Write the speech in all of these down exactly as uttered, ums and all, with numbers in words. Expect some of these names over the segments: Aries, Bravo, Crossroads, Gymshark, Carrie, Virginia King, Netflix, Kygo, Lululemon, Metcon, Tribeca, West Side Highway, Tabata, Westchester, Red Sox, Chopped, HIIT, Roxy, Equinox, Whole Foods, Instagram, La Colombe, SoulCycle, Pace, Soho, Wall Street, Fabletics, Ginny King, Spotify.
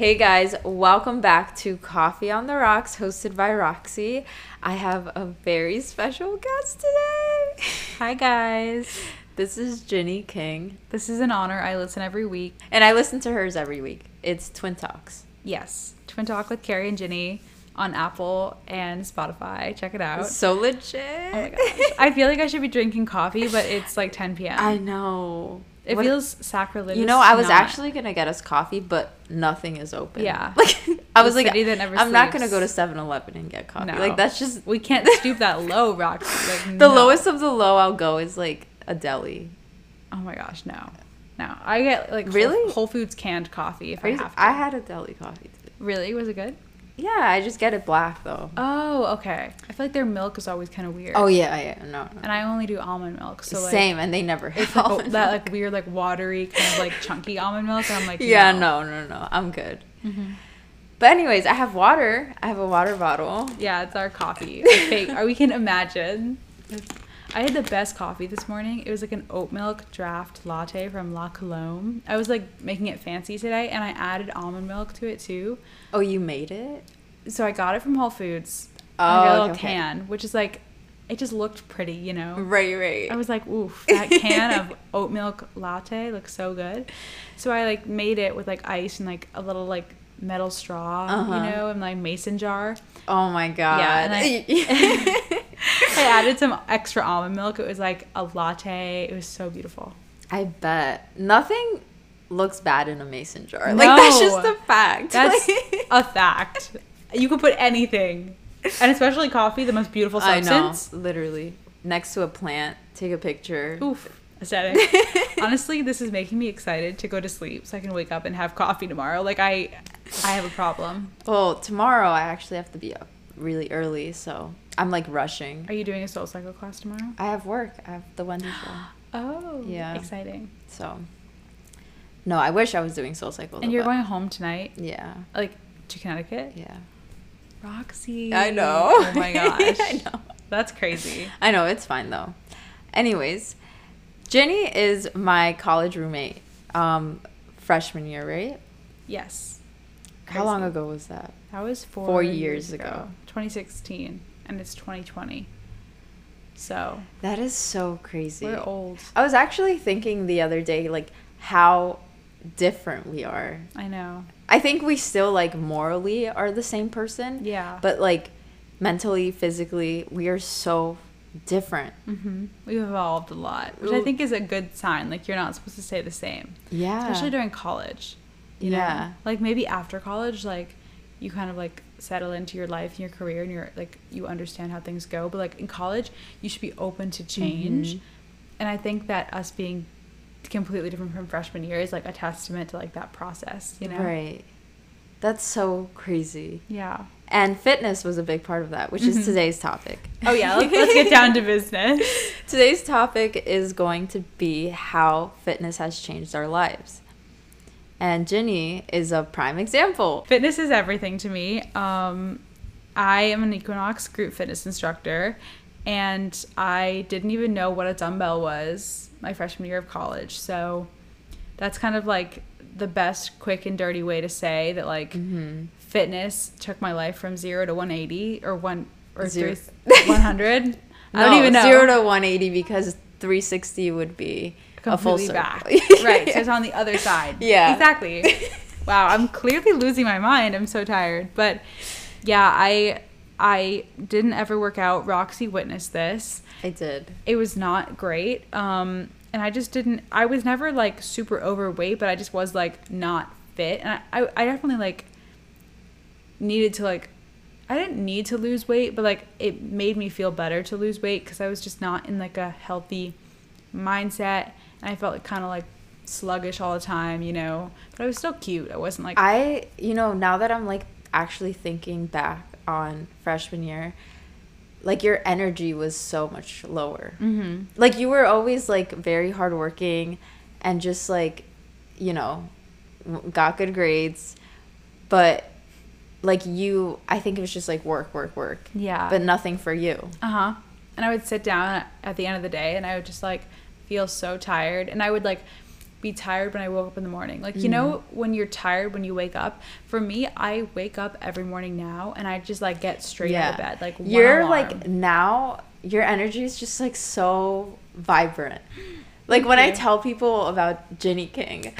Hey guys, welcome back to Coffee on the Rocks, hosted by Roxy. I have a very special guest today. Hi guys. This is Ginny King. This is an honor. I listen every week. And I listen to hers every week. It's Twin Talks. Yes. Twin Talk with Carrie and Ginny on Apple and Spotify. Check it out. So legit. Oh my gosh. I feel like I should be drinking coffee, but it's like ten p.m. I know. It what feels a, sacrilegious. You know, I was not. actually going to get us coffee, but nothing is open. Yeah. Like, I was the like, that never I'm sleeps. not going to go to seven eleven and get coffee. No. Like, that's just... We can't stoop that low, Roxy. Like, the no. lowest of the low I'll go is, like, a deli. Oh, my gosh, no. No. I get, like, really? Whole, Whole Foods canned coffee if Are I have to. I had a deli coffee today. Really? Was it good? Yeah, I just get it black, though. Oh, okay. I feel like their milk is always kind of weird. Oh, yeah, yeah. No, no. And I only do almond milk. So like, same, and they never have like, almond that, milk. Like, weird, like, watery, kind of, like, chunky almond milk. And I'm like, yeah, no, no, no. no. I'm good. Mm-hmm. But anyways, I have water. I have a water bottle. Yeah, it's our coffee. It's fake. Or we can imagine. I had the best coffee this morning. It was, like, an oat milk draft latte from La Colombe. I was, like, making it fancy today, and I added almond milk to it, too. Oh, you made it? So I got it from Whole Foods. Oh, I got a little okay. can, which is, like, it just looked pretty, you know? Right, right. I was like, oof, that can of oat milk latte looks so good. So I, like, made it with, like, ice and, like, a little, like, metal straw, uh-huh. you know, and, like, mason jar. Oh, my God. Yeah, and I... I added some extra almond milk. It was like a latte. It was so beautiful. I bet. Nothing looks bad in a mason jar. No, like, that's just a fact. That's like... a fact. You could put anything. And especially coffee, the most beautiful substance. I know. Literally. Next to a plant. Take a picture. Oof. Aesthetic. Honestly, this is making me excited to go to sleep so I can wake up and have coffee tomorrow. Like, I, I have a problem. Well, tomorrow I actually have to be up really early, so... I'm like rushing. Are you doing a SoulCycle class tomorrow? I have work. I have the Wednesday show. Oh, yeah, exciting. So, no, I wish I was doing SoulCycle. And you're but. going home tonight? Yeah. Like to Connecticut? Yeah. Roxy. I know. Oh my gosh. I know. That's crazy. I know. It's fine though. Anyways, Ginny is my college roommate. Um, freshman year, right? Yes. Crazy. How long ago was that? That was four, four years ago. ago. twenty sixteen. And it's twenty twenty, so that is so crazy. We're old. I was actually thinking the other day, like, how different we are. I know. I think we still, like, morally are the same person. Yeah. But, like, mentally, physically, we are so different. Mm-hmm. We've evolved a lot, which I think is a good sign. Like, you're not supposed to stay the same. Yeah. Especially during college. You yeah. know? Like, maybe after college, like, you kind of, like, settle into your life and your career and you're like you understand how things go, but like in college you should be open to change. Mm-hmm. And I think that us being completely different from freshman year is like a testament to like that process, you know? Right. That's so crazy. Yeah. And fitness was a big part of that, which mm-hmm. is today's topic. Oh yeah, let's, let's get down to business. Today's topic is going to be how fitness has changed our lives. And Ginny is a prime example. Fitness is everything to me. Um, I am an Equinox group fitness instructor, and I didn't even know what a dumbbell was my freshman year of college. So that's kind of like the best quick and dirty way to say that like mm-hmm. fitness took my life from zero to one eighty or one or zero. Three, one hundred. No, I don't even know. Zero to one eighty because three sixty would be... a full circle. Back. Right. So it's on the other side. Yeah. Exactly. Wow. I'm clearly losing my mind. I'm so tired. But yeah, I I didn't ever work out. Roxy witnessed this. I did. It was not great. Um, and I just didn't, I was never like super overweight, but I just was like not fit. And I, I, I definitely like needed to like, I didn't need to lose weight, but like it made me feel better to lose weight because I was just not in like a healthy mindset. I felt like kind of like sluggish all the time, you know, but I was still cute. I wasn't like I, you know, now that I'm like actually thinking back on freshman year, like your energy was so much lower. Mm-hmm. Like you were always like very hardworking and just like, you know, got good grades, but like you, I think it was just like work, work, work. Yeah. But nothing for you. Uh-huh. And I would sit down at the end of the day and I would just like feel so tired, and I would like be tired when I woke up in the morning. Like, mm. you know, when you're tired, when you wake up, for me, I wake up every morning now and I just like get straight yeah. out of bed. Like, you're alarm. like now your energy is just like so vibrant. Like Thank when you. I tell people about Ginny King,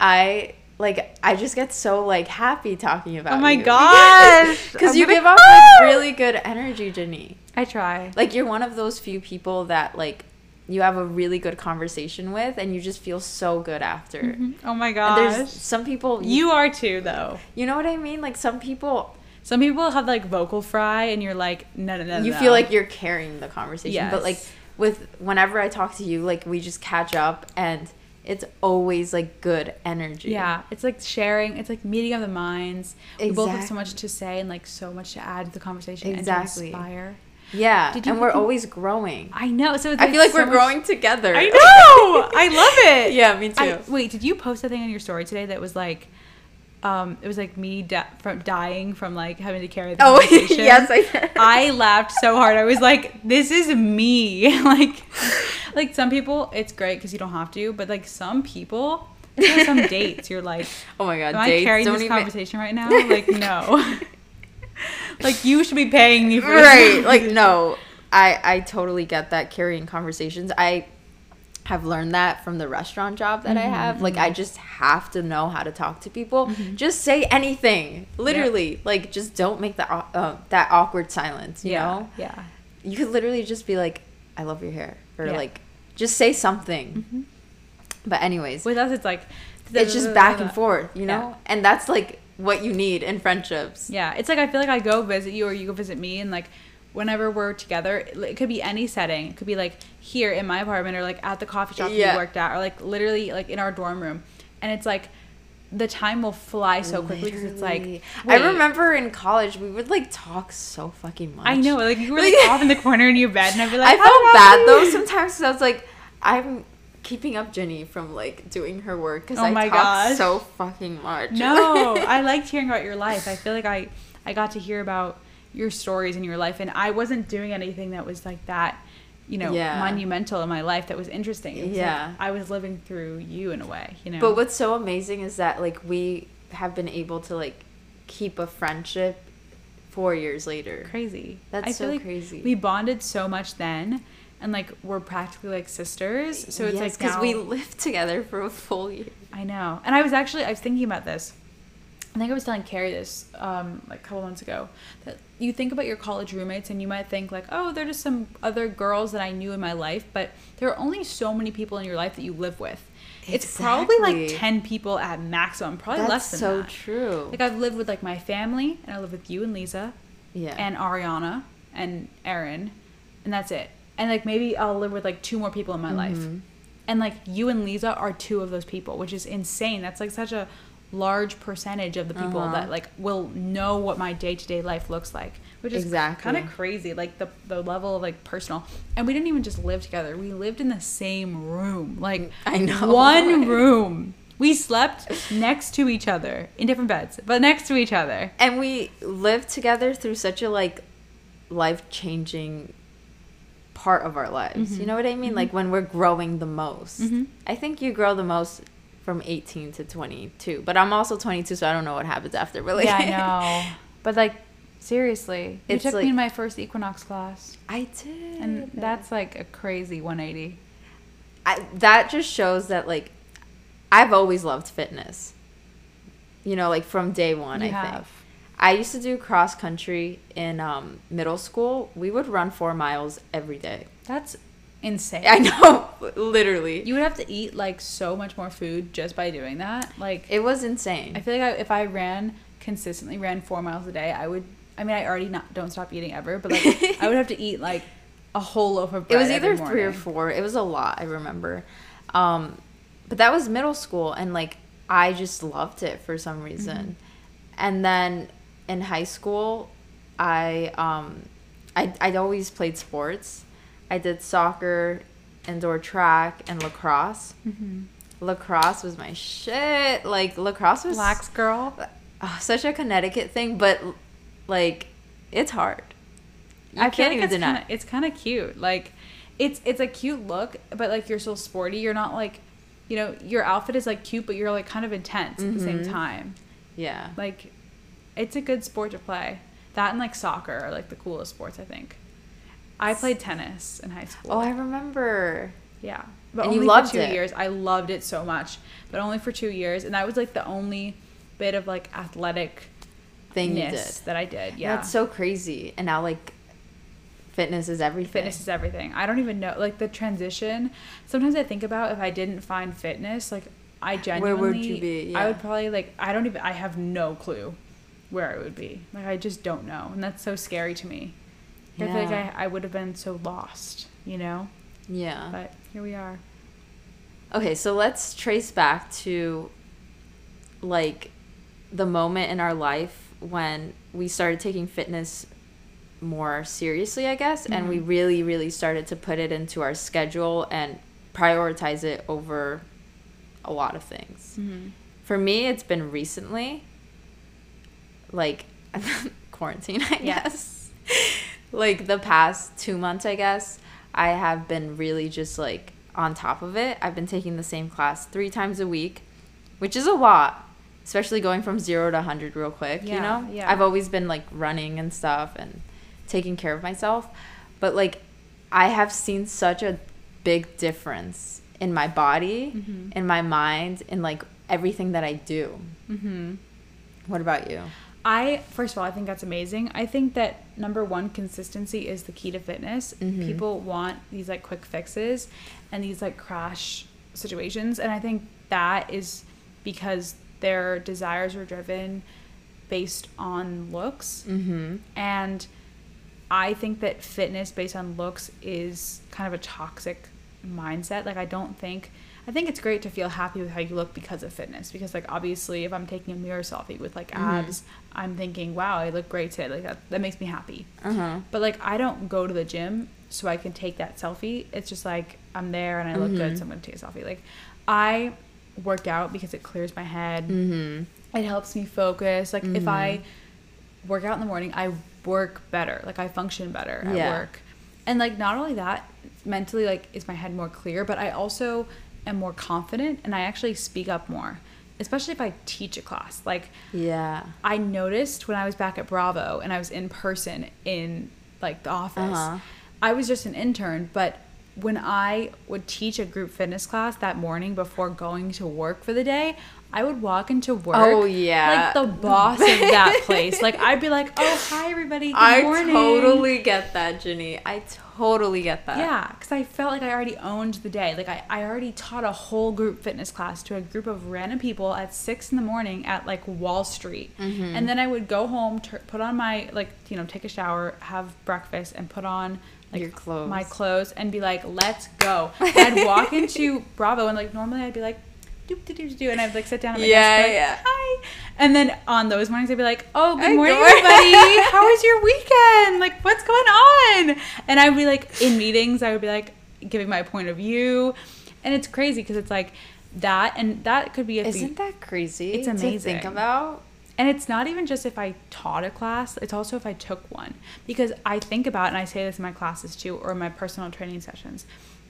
I like, I just get so like happy talking about you. Oh my you. gosh. Because you give off like really good energy, Ginny. I try. Like, you're one of those few people that like, you have a really good conversation with, and you just feel so good after. Mm-hmm. Oh my gosh. And there's some people... You are too, though. You know what I mean? Like, some people... Some people have, like, vocal fry, and you're like, no, no, no, You no. feel like you're carrying the conversation. Yes. But, like, with whenever I talk to you, like, we just catch up, and it's always, like, good energy. Yeah. It's, like, sharing. It's, like, meeting of the minds. Exactly. We both have so much to say and, like, so much to add to the conversation exactly. and to inspire. Yeah, Did you and we're think... always growing. I know. So it's like I feel like so we're much... growing together. I know. I love it. Yeah, me too. I, wait, did you post a thing on your story today that was like, um, it was like me di- from dying from like having to carry the oh, conversation? Yes, I did. I laughed so hard. I was like, this is me. like, like some people, it's great because you don't have to. But like some people, like some dates, you're like, oh my god, am dates? I carrying don't this even... conversation right now? Like, no. Like, you should be paying me for this. Right. Like, no, I, I totally get that, carrying conversations. I have learned that from the restaurant job that mm-hmm. I have. Like, I just have to know how to talk to people. Mm-hmm. Just say anything. Literally. Yeah. Like, just don't make that, uh, that awkward silence, you yeah. know? Yeah. You could literally just be like, I love your hair. Or, yeah. like, just say something. Mm-hmm. But anyways. With us, it's like... It's just back and forth, you know? Yeah. And that's, like... what you need in friendships. Yeah, it's like I feel like I go visit you or you go visit me, and like whenever we're together, it could be any setting. It could be like here in my apartment or like at the coffee shop yeah. that we worked at, or like literally like in our dorm room. And it's like the time will fly so quickly because it's like wait. I remember in college we would like talk so fucking much. I know, like you were like off in the corner in your bed, and I'd be like, I felt bad though sometimes because I was like, I'm keeping up Ginny from like doing her work because oh I talk gosh. so fucking much. No, I liked hearing about your life. I feel like I, I got to hear about your stories in your life, and I wasn't doing anything that was like that, you know, yeah. monumental in my life that was interesting. It was yeah, like, I was living through you in a way, you know. But what's so amazing is that like we have been able to like keep a friendship four years later. Crazy. That's I so feel like crazy. We bonded so much then. And, like, we're practically, like, sisters. So it's, yes, like, because now... we lived together for a full year. I know. And I was actually, I was thinking about this. I think I was telling Carrie this, um, like, a couple months ago. That you think about your college roommates, and you might think, like, oh, they're just some other girls that I knew in my life. But there are only so many people in your life that you live with. Exactly. It's probably, like, ten people at maximum. Probably That's less than so that. That's so true. Like, I've lived with, like, my family. And I live with you and Lisa. Yeah. And Ariana. And Erin. And that's it. And, like, maybe I'll live with, like, two more people in my mm-hmm. life. And, like, you and Lisa are two of those people, which is insane. That's, like, such a large percentage of the people uh-huh. that, like, will know what my day-to-day life looks like. Which is exactly. kind of crazy, like, the the level of, like, personal. And we didn't even just live together. We lived in the same room. Like, I know. One room. We slept next to each other in different beds, but next to each other. And we lived together through such a, like, life-changing part of our lives. Mm-hmm. You know what I mean? Mm-hmm. Like when we're growing the most. Mm-hmm. I think you grow the most from eighteen to twenty-two. But I'm also twenty-two, so I don't know what happens after. But like, yeah, I know. But like, seriously, you took like, me in my first Equinox class. I did. And that's like a crazy one eighty. I, that just shows that like, I've always loved fitness. You know, like from day one, you I have. think. I used to do cross country in um, middle school. We would run four miles every day. That's insane. I know, literally. You would have to eat like so much more food just by doing that. Like it was insane. I feel like I, if I ran consistently, ran four miles a day, I would. I mean, I already not don't stop eating ever, but like I would have to eat like a whole loaf of bread. It was either every three or four. It was a lot. I remember, um, but that was middle school, and like I just loved it for some reason, mm-hmm. and then. In high school, I um, I I'd always played sports. I did soccer, indoor track, and lacrosse. Mm-hmm. Lacrosse was my shit. Like lacrosse was Lax girl, oh, such a Connecticut thing. But like, it's hard. You I can't feel like even deny. It's kind of cute. Like, it's it's a cute look, but like you're so sporty. You're not like you know, your outfit is like cute, but you're like kind of intense mm-hmm. at the same time. Yeah. Like, it's a good sport to play. That and like soccer are like the coolest sports, I think. I played tennis in high school. Oh, I remember. Yeah. But and only you loved for two it. years. I loved it so much, but only for two years. And that was like the only bit of like athletic thing you did. That I did. Yeah. That's so crazy. And now like fitness is everything. Fitness is everything. I don't even know. Like the transition, sometimes I think about if I didn't find fitness, like I genuinely. Where would you be? Yeah. I would probably like, I don't even, I have no clue where I would be. Like I just don't know. And that's so scary to me. Yeah. I feel like I, I would have been so lost, you know? Yeah. But here we are. Okay, so let's trace back to, like, the moment in our life when we started taking fitness more seriously, I guess, mm-hmm. and we really, really started to put it into our schedule and prioritize it over a lot of things. Mm-hmm. For me, it's been recently, like, quarantine, I yeah. guess. Like, the past two months, I guess. I have been really just, like, on top of it. I've been taking the same class three times a week, which is a lot, especially going from zero to one hundred real quick, yeah, you know? Yeah. I've always been, like, running and stuff and taking care of myself. But, like, I have seen such a big difference in my body, mm-hmm. in my mind, in, like, everything that I do. Mm-hmm. What about you? I, first of all, I think that's amazing. I think that, number one, consistency is the key to fitness. Mm-hmm. People want these, like, quick fixes and these, like, crash situations. And I think that is because their desires were driven based on looks. Mm-hmm. And I think that fitness based on looks is kind of a toxic mindset. Like, I don't think... I think it's great to feel happy with how you look because of fitness. Because, like, obviously, if I'm taking a mirror selfie with, like, abs, mm-hmm. I'm thinking, wow, I look great today. Like, that, that makes me happy. Uh-huh. But, like, I don't go to the gym so I can take that selfie. It's just, like, I'm there and I look mm-hmm. good, so I'm going to take a selfie. Like, I work out because it clears my head. Mm-hmm. It helps me focus. Like, mm-hmm. if I work out in the morning, I work better. Like, I function better yeah. at work. And, like, not only that, mentally, like, is my head more clear, but I also... am more confident and I actually speak up more, especially if I teach a class. Like, yeah, I noticed when I was back at Bravo and I was in person in, like, the office, uh-huh. I was just an intern, but when I would teach a group fitness class that morning before going to work for the day, I would walk into work. Oh, yeah. Like the boss of that place. Like, I'd be like, oh, hi, everybody. Good I morning. totally get that, Ginny. I totally get that. Yeah, because I felt like I already owned the day. Like, I, I already taught a whole group fitness class to a group of random people at six in the morning at, like, Wall Street. Mm-hmm. And then I would go home, t- put on my, like, you know, take a shower, have breakfast, and put on... like your clothes. My clothes, and be like, let's go. And I'd walk into Bravo, and, like, normally I'd be like, doop, doop, doop, doop, and I'd, like, sit down at my yeah, desk, yeah. like, hi. And then on those mornings, I'd be like, oh, good morning, everybody. How was your weekend? Like, what's going on? And I'd be, like, in meetings, I would be, like, giving my point of view. And it's crazy, because it's, like, that, and that could be a Isn't be- that crazy? It's amazing. To think about. And it's not even just if I taught a class, it's also if I took one. Because I think about, and I say this in my classes too, or in my personal training sessions,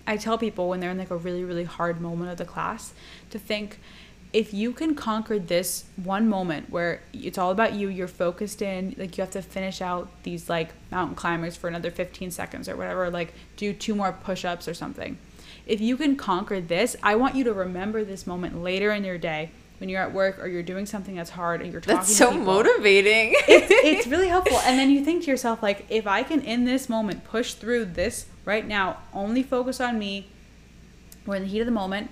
I tell people when they're in, like, a really, really hard moment of the class to think, if you can conquer this one moment where it's all about you, you're focused in, like, you have to finish out these, like, mountain climbers for another fifteen seconds or whatever, like, do two more push-ups or something. If you can conquer this, I want you to remember this moment later in your day when you're at work or you're doing something that's hard and you're talking that's so to people. Motivating. It's, it's really helpful. And then you think to yourself, like, if I can, in this moment, push through this right now, only focus on me, we're in the heat of the moment.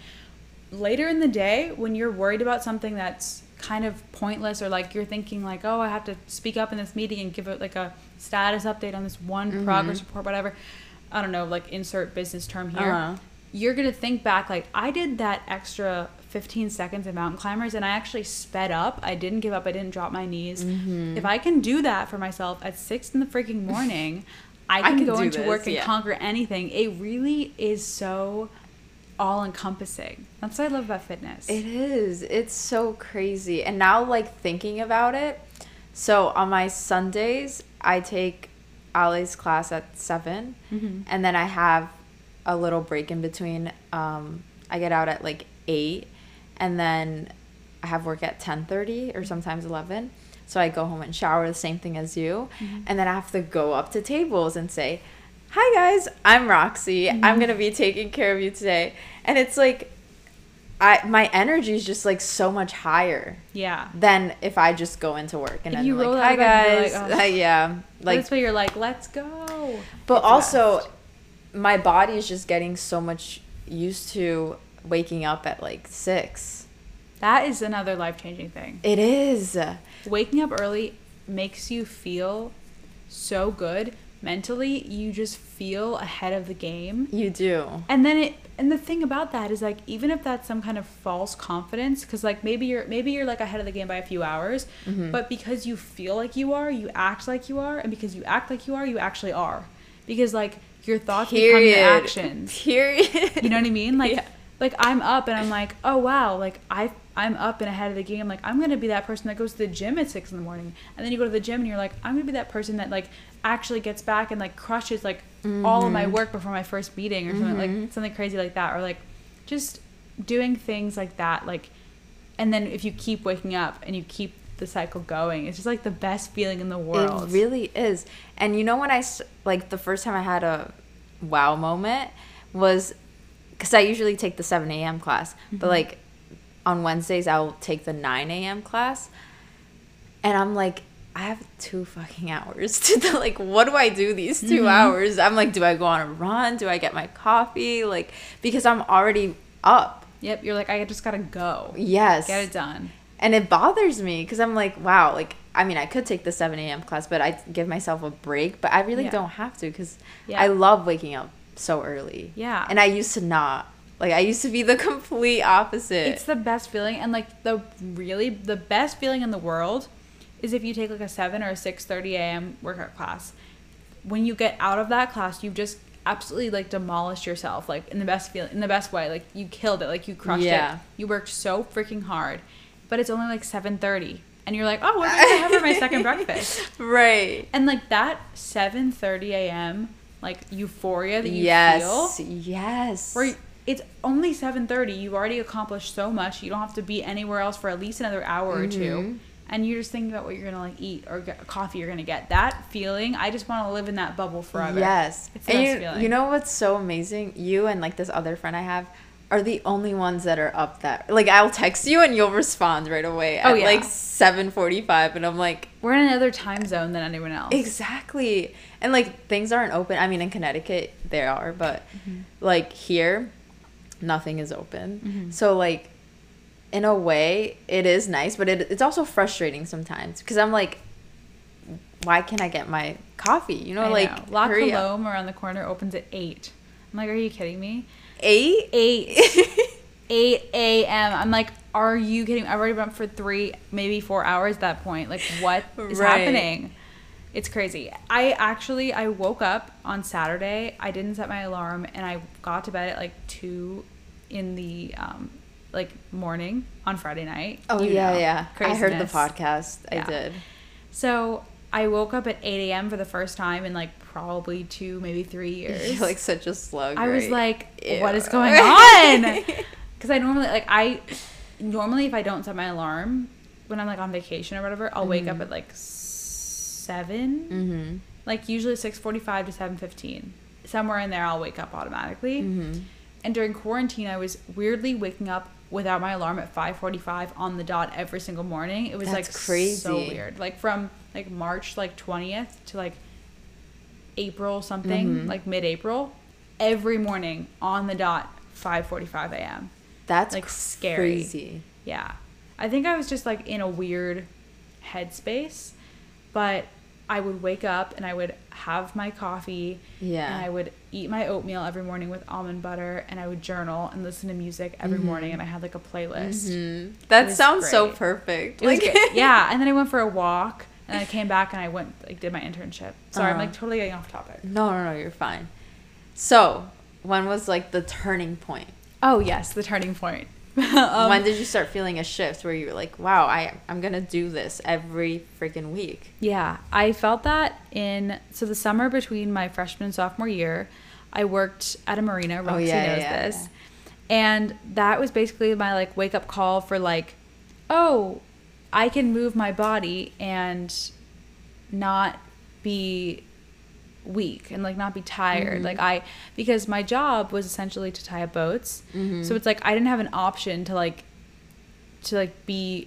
Later in the day, when you're worried about something that's kind of pointless, or, like, you're thinking, like, oh, I have to speak up in this meeting and give it, like, a status update on this one mm-hmm. progress report, whatever. I don't know, like, insert business term here. Uh-huh. You're going to think back, like, I did that extra fifteen seconds of mountain climbers and I actually sped up. I didn't give up. I didn't drop my knees. Mm-hmm. If I can do that for myself at six in the freaking morning, I can, I can go into this, work and yeah. conquer anything. It really is so all-encompassing. That's what I love about fitness. It is. It's so crazy. And now, like, thinking about it, so on my Sundays, I take Ali's class at seven, mm-hmm. and then I have a little break in between. Um, I get out at, like, eight, and then I have work at ten thirty or sometimes eleven. So I go home and shower, the same thing as you. Mm-hmm. And then I have to go up to tables and say, hi guys, I'm Roxy. Mm-hmm. I'm going to be taking care of you today. And it's like, I my energy is just like so much higher. Yeah. Than if I just go into work and then like, hi guys. Like, oh. Yeah. Like, that's where you're like, let's go. But it's also best. My body is just getting so much used to waking up at like six. That is another life-changing thing. It is. Waking up early makes you feel so good. Mentally, you just feel ahead of the game. You do. And then it and the thing about that is like, even if that's some kind of false confidence, because like maybe you're maybe you're like ahead of the game by a few hours, mm-hmm. but because you feel like you are, you act like you are, and because you act like you are, you actually are. Because like your thoughts Period. become your actions. Period. You know what I mean? Like yeah. Like I'm up and I'm like, oh wow, like I I'm up and ahead of the game. Like I'm gonna be that person that goes to the gym at six in the morning, and then you go to the gym and you're like, I'm gonna be that person that like actually gets back and like crushes like mm-hmm. all of my work before my first meeting or mm-hmm. something like something crazy like that, or like just doing things like that. Like, and then if you keep waking up and you keep the cycle going, it's just like the best feeling in the world. It really is. And you know when I like the first time I had a wow moment was. Because I usually take the seven a.m. class. Mm-hmm. But, like, on Wednesdays, I'll take the nine a.m. class. And I'm like, I have two fucking hours. to Like, what do I do these two mm-hmm. hours? I'm like, do I go on a run? Do I get my coffee? Like, because I'm already up. Yep. You're like, I just got to go. Yes. Get it done. And it bothers me because I'm like, wow. Like, I mean, I could take the seven a.m. class, but I give myself a break. But I really yeah. don't have to because yeah. I love waking up so early. Yeah. And I used to not. Like, I used to be the complete opposite. It's the best feeling. And, like, the really, the best feeling in the world is if you take, like, a seven or a six thirty a.m. workout class. When you get out of that class, you've just absolutely, like, demolished yourself. Like, in the best feel, in the best way. Like, you killed it. Like, you crushed yeah. it. You worked so freaking hard. But it's only, like, seven thirty. And you're like, oh, what did I have for my second breakfast? Right. And, like, that seven thirty a.m., like euphoria that you yes, feel. Yes, yes. Where it's only seven thirty. You've already accomplished so much. You don't have to be anywhere else for at least another hour mm-hmm. or two. And you're just thinking about what you're going to like eat or get, coffee you're going to get. That feeling, I just want to live in that bubble forever. Yes. It's the and best you, feeling. You know what's so amazing? You and like this other friend I have are the only ones that are up that. Like I'll text you and you'll respond right away at oh, yeah. like seven forty-five. And I'm like. We're in another time zone than anyone else. Exactly. And, like, things aren't open. I mean, in Connecticut, there are. But, mm-hmm. like, here, nothing is open. Mm-hmm. So, like, in a way, it is nice. But it, it's also frustrating sometimes. Because I'm like, why can't I get my coffee? You know, I like, know. La Colombe around the corner opens at eight. I'm like, are you kidding me? eight? eight. eight a.m. I'm like, are you kidding me? I've already been up for three, maybe four hours at that point. Like, what is right. happening? It's crazy. I actually, I woke up on Saturday. I didn't set my alarm and I got to bed at like two in the um, like morning on Friday night. Oh you yeah, know. yeah. Craziness. I heard the podcast. Yeah. I did. So I woke up at eight a.m. for the first time in like probably two, maybe three years. You're like such a slug. I right? was like, Ew. what is going on? Because I normally, like I, normally if I don't set my alarm when I'm like on vacation or whatever, I'll mm-hmm. wake up at like seven mm-hmm. like usually six forty-five to seven fifteen, somewhere in there I'll wake up automatically. Mm-hmm. And during quarantine I was weirdly waking up without my alarm at five forty-five on the dot every single morning. It was That's like crazy, so weird. Like from like March like twentieth to like April something, mm-hmm. like mid-April, every morning on the dot five forty-five a.m. That's like scary. Crazy. Yeah, I think I was just like in a weird headspace, but I would wake up and I would have my coffee yeah. and I would eat my oatmeal every morning with almond butter and I would journal and listen to music every mm-hmm. morning and I had like a playlist. Mm-hmm. That sounds great. So perfect. It like yeah, and then I went for a walk and I came back and I went like did my internship. Sorry, uh-huh. I'm like totally getting off topic. No, no, no, you're fine. So, when was like the turning point? Oh, yes, the turning point. um, when did you start feeling a shift where you were like, wow, I, I'm going to do this every freaking week? Yeah, I felt that in, so the summer between my freshman and sophomore year, I worked at a marina. Roxy oh, yeah, knows yeah, this. Yeah. And that was basically my like wake up call for like, oh, I can move my body and not be weak and like not be tired. Mm-hmm. Like I, because my job was essentially to tie up boats. Mm-hmm. So it's like, I didn't have an option to like, to like be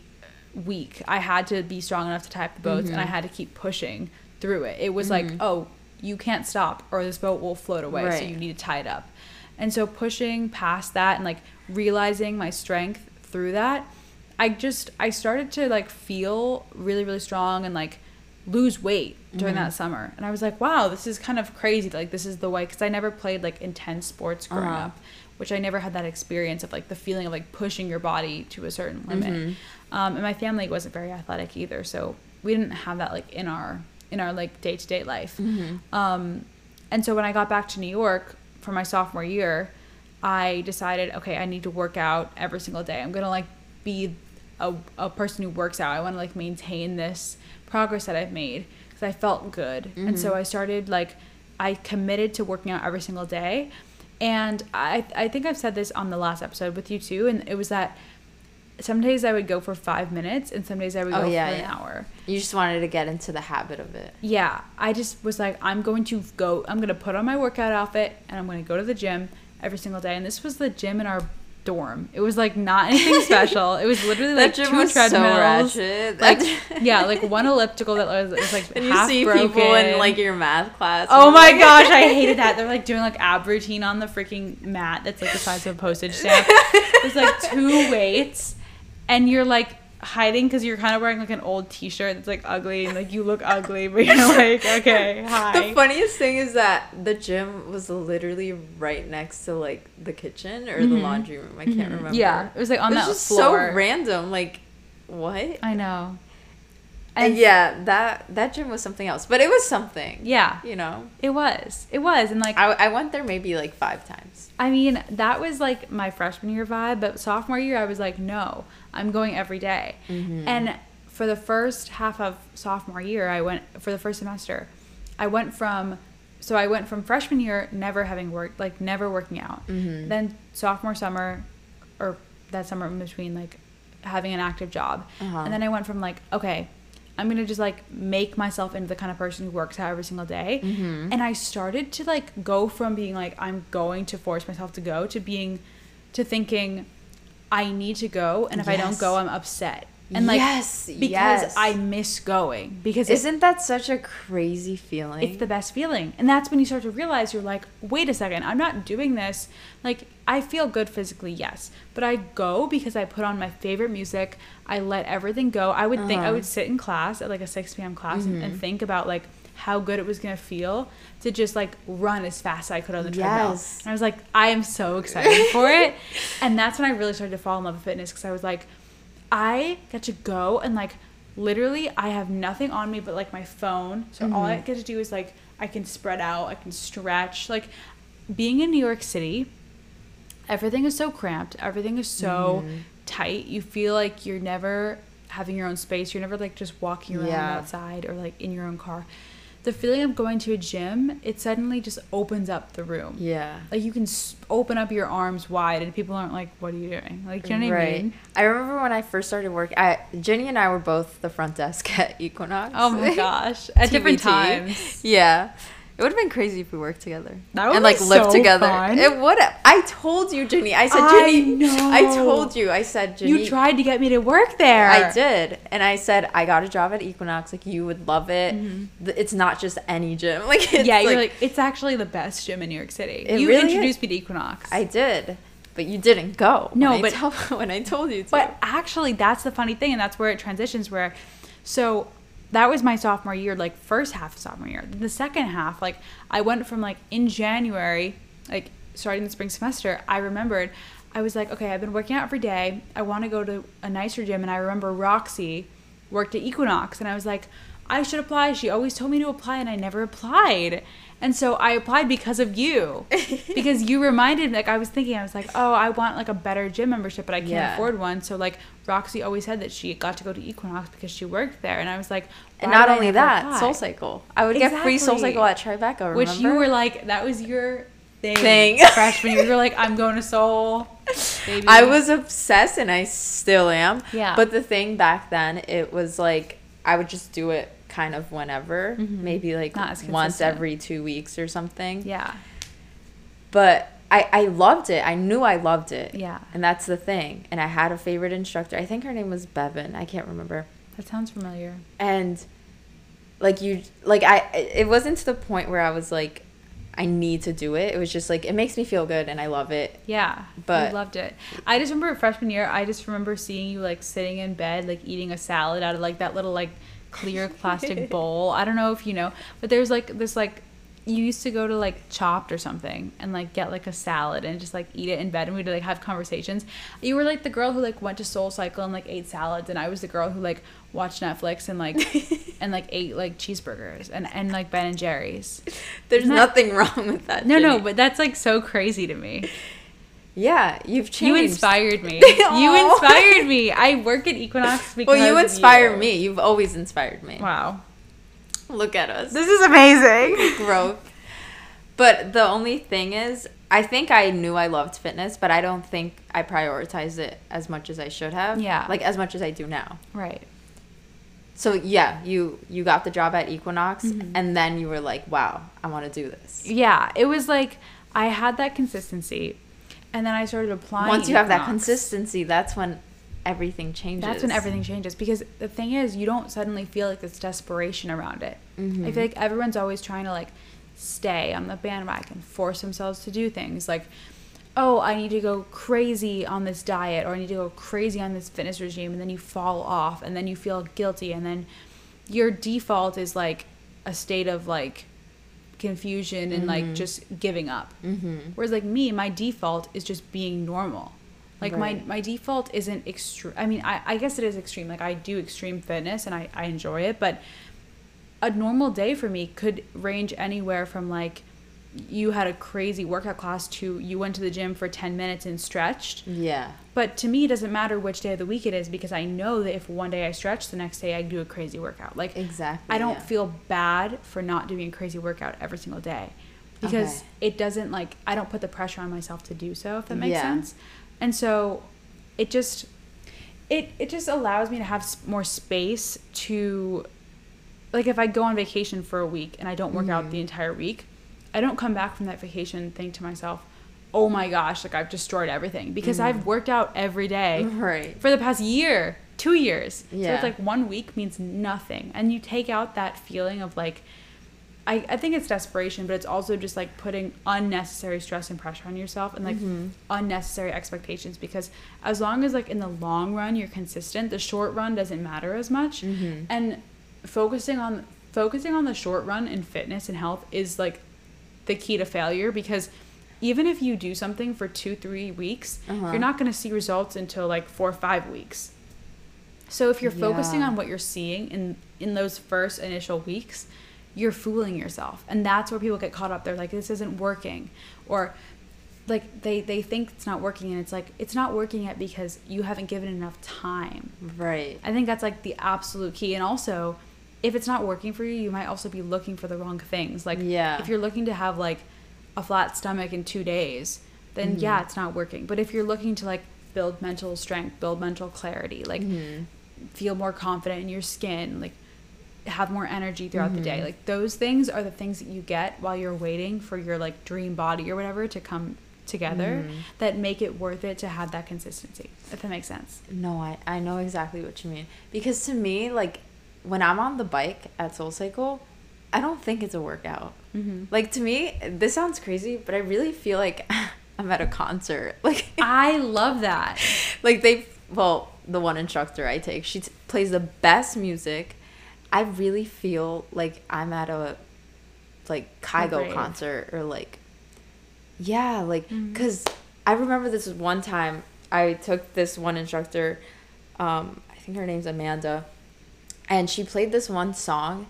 weak. I had to be strong enough to tie up the boats, mm-hmm. and I had to keep pushing through it. It was mm-hmm. like, oh, you can't stop or this boat will float away. Right. So you need to tie it up. And so pushing past that and like realizing my strength through that, I just, I started to like feel really, really strong and like lose weight during mm-hmm. that summer. And I was like, wow, this is kind of crazy. Like this is the way, because I never played like intense sports growing uh-huh. up, which I never had that experience of like the feeling of like pushing your body to a certain limit. Mm-hmm. Um, and my family wasn't very athletic either. So we didn't have that like in our, in our like day-to-day life. Mm-hmm. Um, and so when I got back to New York, for my sophomore year, I decided, okay, I need to work out every single day. I'm gonna like be a, a person who works out. I want to like maintain this progress that I've made because I felt good. Mm-hmm. And so I started like, I committed to working out every single day. And I I think I've said this on the last episode with you too, and it was that some days I would go for five minutes and some days I would oh, go yeah, for an yeah. hour. You just wanted to get into the habit of it. Yeah. I just was like, I'm going to go, I'm going to put on my workout outfit and I'm going to go to the gym every single day. And this was the gym in our dorm. It was like not anything special. It was literally like two treadmills. That gym was so ratchet. Like, yeah, like one elliptical that was, it was like and half broken. You see broken. People in like your math class. Oh my like, gosh, I hated that. They're like doing like ab routine on the freaking mat that's like the size of a postage stamp. There's like two weights. And you're, like, hiding because you're kind of wearing, like, an old T-shirt that's, like, ugly. And, like, you look ugly, but you're like, okay, hi. The funniest thing is that the gym was literally right next to, like, the kitchen or mm-hmm. the laundry room. I can't mm-hmm. remember. Yeah, it was, like, on that floor. It was just floor. So random. Like, what? I know. And, and yeah, that, that gym was something else. But it was something. Yeah. You know? It was. It was. And, like... I, I went there maybe, like, five times. I mean, that was, like, my freshman year vibe. But sophomore year, I was like, no. I'm going every day. Mm-hmm. And for the first half of sophomore year, I went for the first semester. I went from, so I went from freshman year, never having worked, like never working out. Mm-hmm. Then sophomore summer or that summer in between, like having an active job. Uh-huh. And then I went from like, okay, I'm going to just like make myself into the kind of person who works out every single day. Mm-hmm. And I started to like go from being like, I'm going to force myself to go to being, to thinking, I need to go, and if yes. I don't go, I'm upset. And like, yes, because yes. I miss going. Because isn't it, that such a crazy feeling? It's the best feeling, and that's when you start to realize you're like, wait a second, I'm not doing this. Like, I feel good physically, yes, but I go because I put on my favorite music. I let everything go. I would uh-huh. think I would sit in class at like a six p.m. class mm-hmm. and, and think about like how good it was gonna feel to just like run as fast as I could on the treadmill. Yes. And I was like, I am so excited for it. And that's when I really started to fall in love with fitness, because I was like, I get to go and like literally I have nothing on me but like my phone. So mm-hmm. all I get to do is like I can spread out, I can stretch. Like being in New York City, everything is so cramped, everything is so mm-hmm. tight. You feel like you're never having your own space. You're never like just walking around yeah. outside or like in your own car. The feeling of going to a gym, it suddenly just opens up the room. Yeah. Like, you can open up your arms wide, and people aren't like, what are you doing? Like, you know what right. I mean? I remember when I first started working, Ginny and I were both the front desk at Equinox. Oh, my gosh. At T B T. Different times. Yeah. It would have been crazy if we worked together. That would and, like, be live so together. Fun. It would have. I told you, Ginny. I said, I Ginny. Know. I told you. I said, Ginny. You tried to get me to work there. I did. And I said, I got a job at Equinox. Like, you would love it. Mm-hmm. It's not just any gym. Like, it's yeah, you're like, like, it's actually the best gym in New York City. It you really introduced is. Me to Equinox. I did. But you didn't go. No, when but. I to- when I told you to. But actually, that's the funny thing. And that's where it transitions, where. So. That was my sophomore year, like first half of sophomore year. The second half, like I went from like in January, like starting the spring semester, I remembered, I was like, okay, I've been working out every day. I want to go to a nicer gym. And I remember Roxy worked at Equinox. And I was like, I should apply. She always told me to apply and I never applied. And so I applied because of you, because you reminded me, like I was thinking, I was like, oh, I want like a better gym membership, but I can't yeah. afford one. So like Roxy always said that she got to go to Equinox because she worked there. And I was like, and not only that, SoulCycle. I would exactly. get free SoulCycle at Tribeca, remember? Which you were like, that was your thing. thing. Freshman, you were like, I'm going to Soul. Baby. I was obsessed and I still am. Yeah. But the thing back then, it was like I would just do it kind of whenever, mm-hmm. maybe like once every two weeks or something. Yeah. But I, I loved it. I knew I loved it. Yeah. And that's the thing. And I had a favorite instructor. I think her name was Bevan. I can't remember. That sounds familiar. And like you, like I, it wasn't to the point where I was like, I need to do it. It was just like, it makes me feel good and I love it. Yeah. But I loved it. I just remember freshman year, I just remember seeing you like sitting in bed, like eating a salad out of like that little like clear plastic bowl. I don't know if you know, but there's like this like, you used to go to like Chopped or something and like get like a salad and just like eat it in bed, and we'd like have conversations. You were like the girl who like went to SoulCycle and like ate salads, and I was the girl who like watched Netflix and like and like ate like cheeseburgers and, and like Ben and Jerry's. There's that, nothing wrong with that. No, Ginny. No, but that's like so crazy to me. Yeah, you've changed. You inspired me. You inspired me. I work at Equinox because well, you inspire you. me. You've always inspired me. Wow. Look at us. This is amazing. Growth. But the only thing is, I think I knew I loved fitness, but I don't think I prioritized it as much as I should have. Yeah. Like, as much as I do now. Right. So, yeah, you, you got the job at Equinox, mm-hmm. and then you were like, wow, I want to do this. Yeah. It was like, I had that consistency, and then I started applying. Once you Equinox. have that consistency, that's when... everything changes. That's when everything changes, because the thing is, you don't suddenly feel like this desperation around it. Mm-hmm. I feel like everyone's always trying to like stay on the bandwagon, force themselves to do things like, oh, I need to go crazy on this diet, or I need to go crazy on this fitness regime, and then you fall off, and then you feel guilty, and then your default is like a state of like confusion and mm-hmm. like just giving up. Mm-hmm. Whereas like me, my default is just being normal. Like, right. my, my default isn't extreme. I mean, I, I guess it is extreme. Like, I do extreme fitness, and I, I enjoy it. But a normal day for me could range anywhere from, like, you had a crazy workout class to you went to the gym for ten minutes and stretched. Yeah. But to me, it doesn't matter which day of the week it is, because I know that if one day I stretch, the next day I do a crazy workout. Like, exactly. I don't yeah. feel bad for not doing a crazy workout every single day. Because okay. it doesn't, like, I don't put the pressure on myself to do so, if that makes yeah. sense. And so it just it it just allows me to have more space to, like, if I go on vacation for a week and I don't work mm-hmm. out the entire week, I don't come back from that vacation thinking to myself, oh my gosh, like, I've destroyed everything, because mm-hmm. I've worked out every day right. for the past year, two years. Yeah. So it's like one week means nothing. And you take out that feeling of, like, I, I think it's desperation, but it's also just, like, putting unnecessary stress and pressure on yourself and, like, mm-hmm. unnecessary expectations, because as long as, like, in the long run you're consistent, the short run doesn't matter as much. Mm-hmm. And focusing on focusing on the short run in fitness and health is, like, the key to failure, because even if you do something for two, three weeks, uh-huh. you're not going to see results until, like, four or five weeks. So if you're yeah. focusing on what you're seeing in, in those first initial weeks, you're fooling yourself. And that's where people get caught up. They're like, this isn't working. Or, like, they, they think it's not working, and it's like, it's not working yet because you haven't given enough time. Right. I think that's, like, the absolute key. And also, if it's not working for you, you might also be looking for the wrong things. Like, yeah. if you're looking to have, like, a flat stomach in two days, then, mm-hmm. yeah, it's not working. But if you're looking to, like, build mental strength, build mental clarity, like, mm-hmm. feel more confident in your skin, like, have more energy throughout mm-hmm. the day, like, those things are the things that you get while you're waiting for your, like, dream body or whatever to come together, mm-hmm. that make it worth it to have that consistency, if that makes sense. No, I, I know exactly what you mean, because to me, like, when I'm on the bike at SoulCycle, I don't think it's a workout. Mm-hmm. Like, to me, this sounds crazy, but I really feel like I'm at a concert. Like, I love that. Like, they well the one instructor I take, she t- plays the best music. I really feel like I'm at a, like, Kygo concert, or, like, yeah, like, because mm-hmm. I remember this one time I took this one instructor, um, I think her name's Amanda, and she played this one song,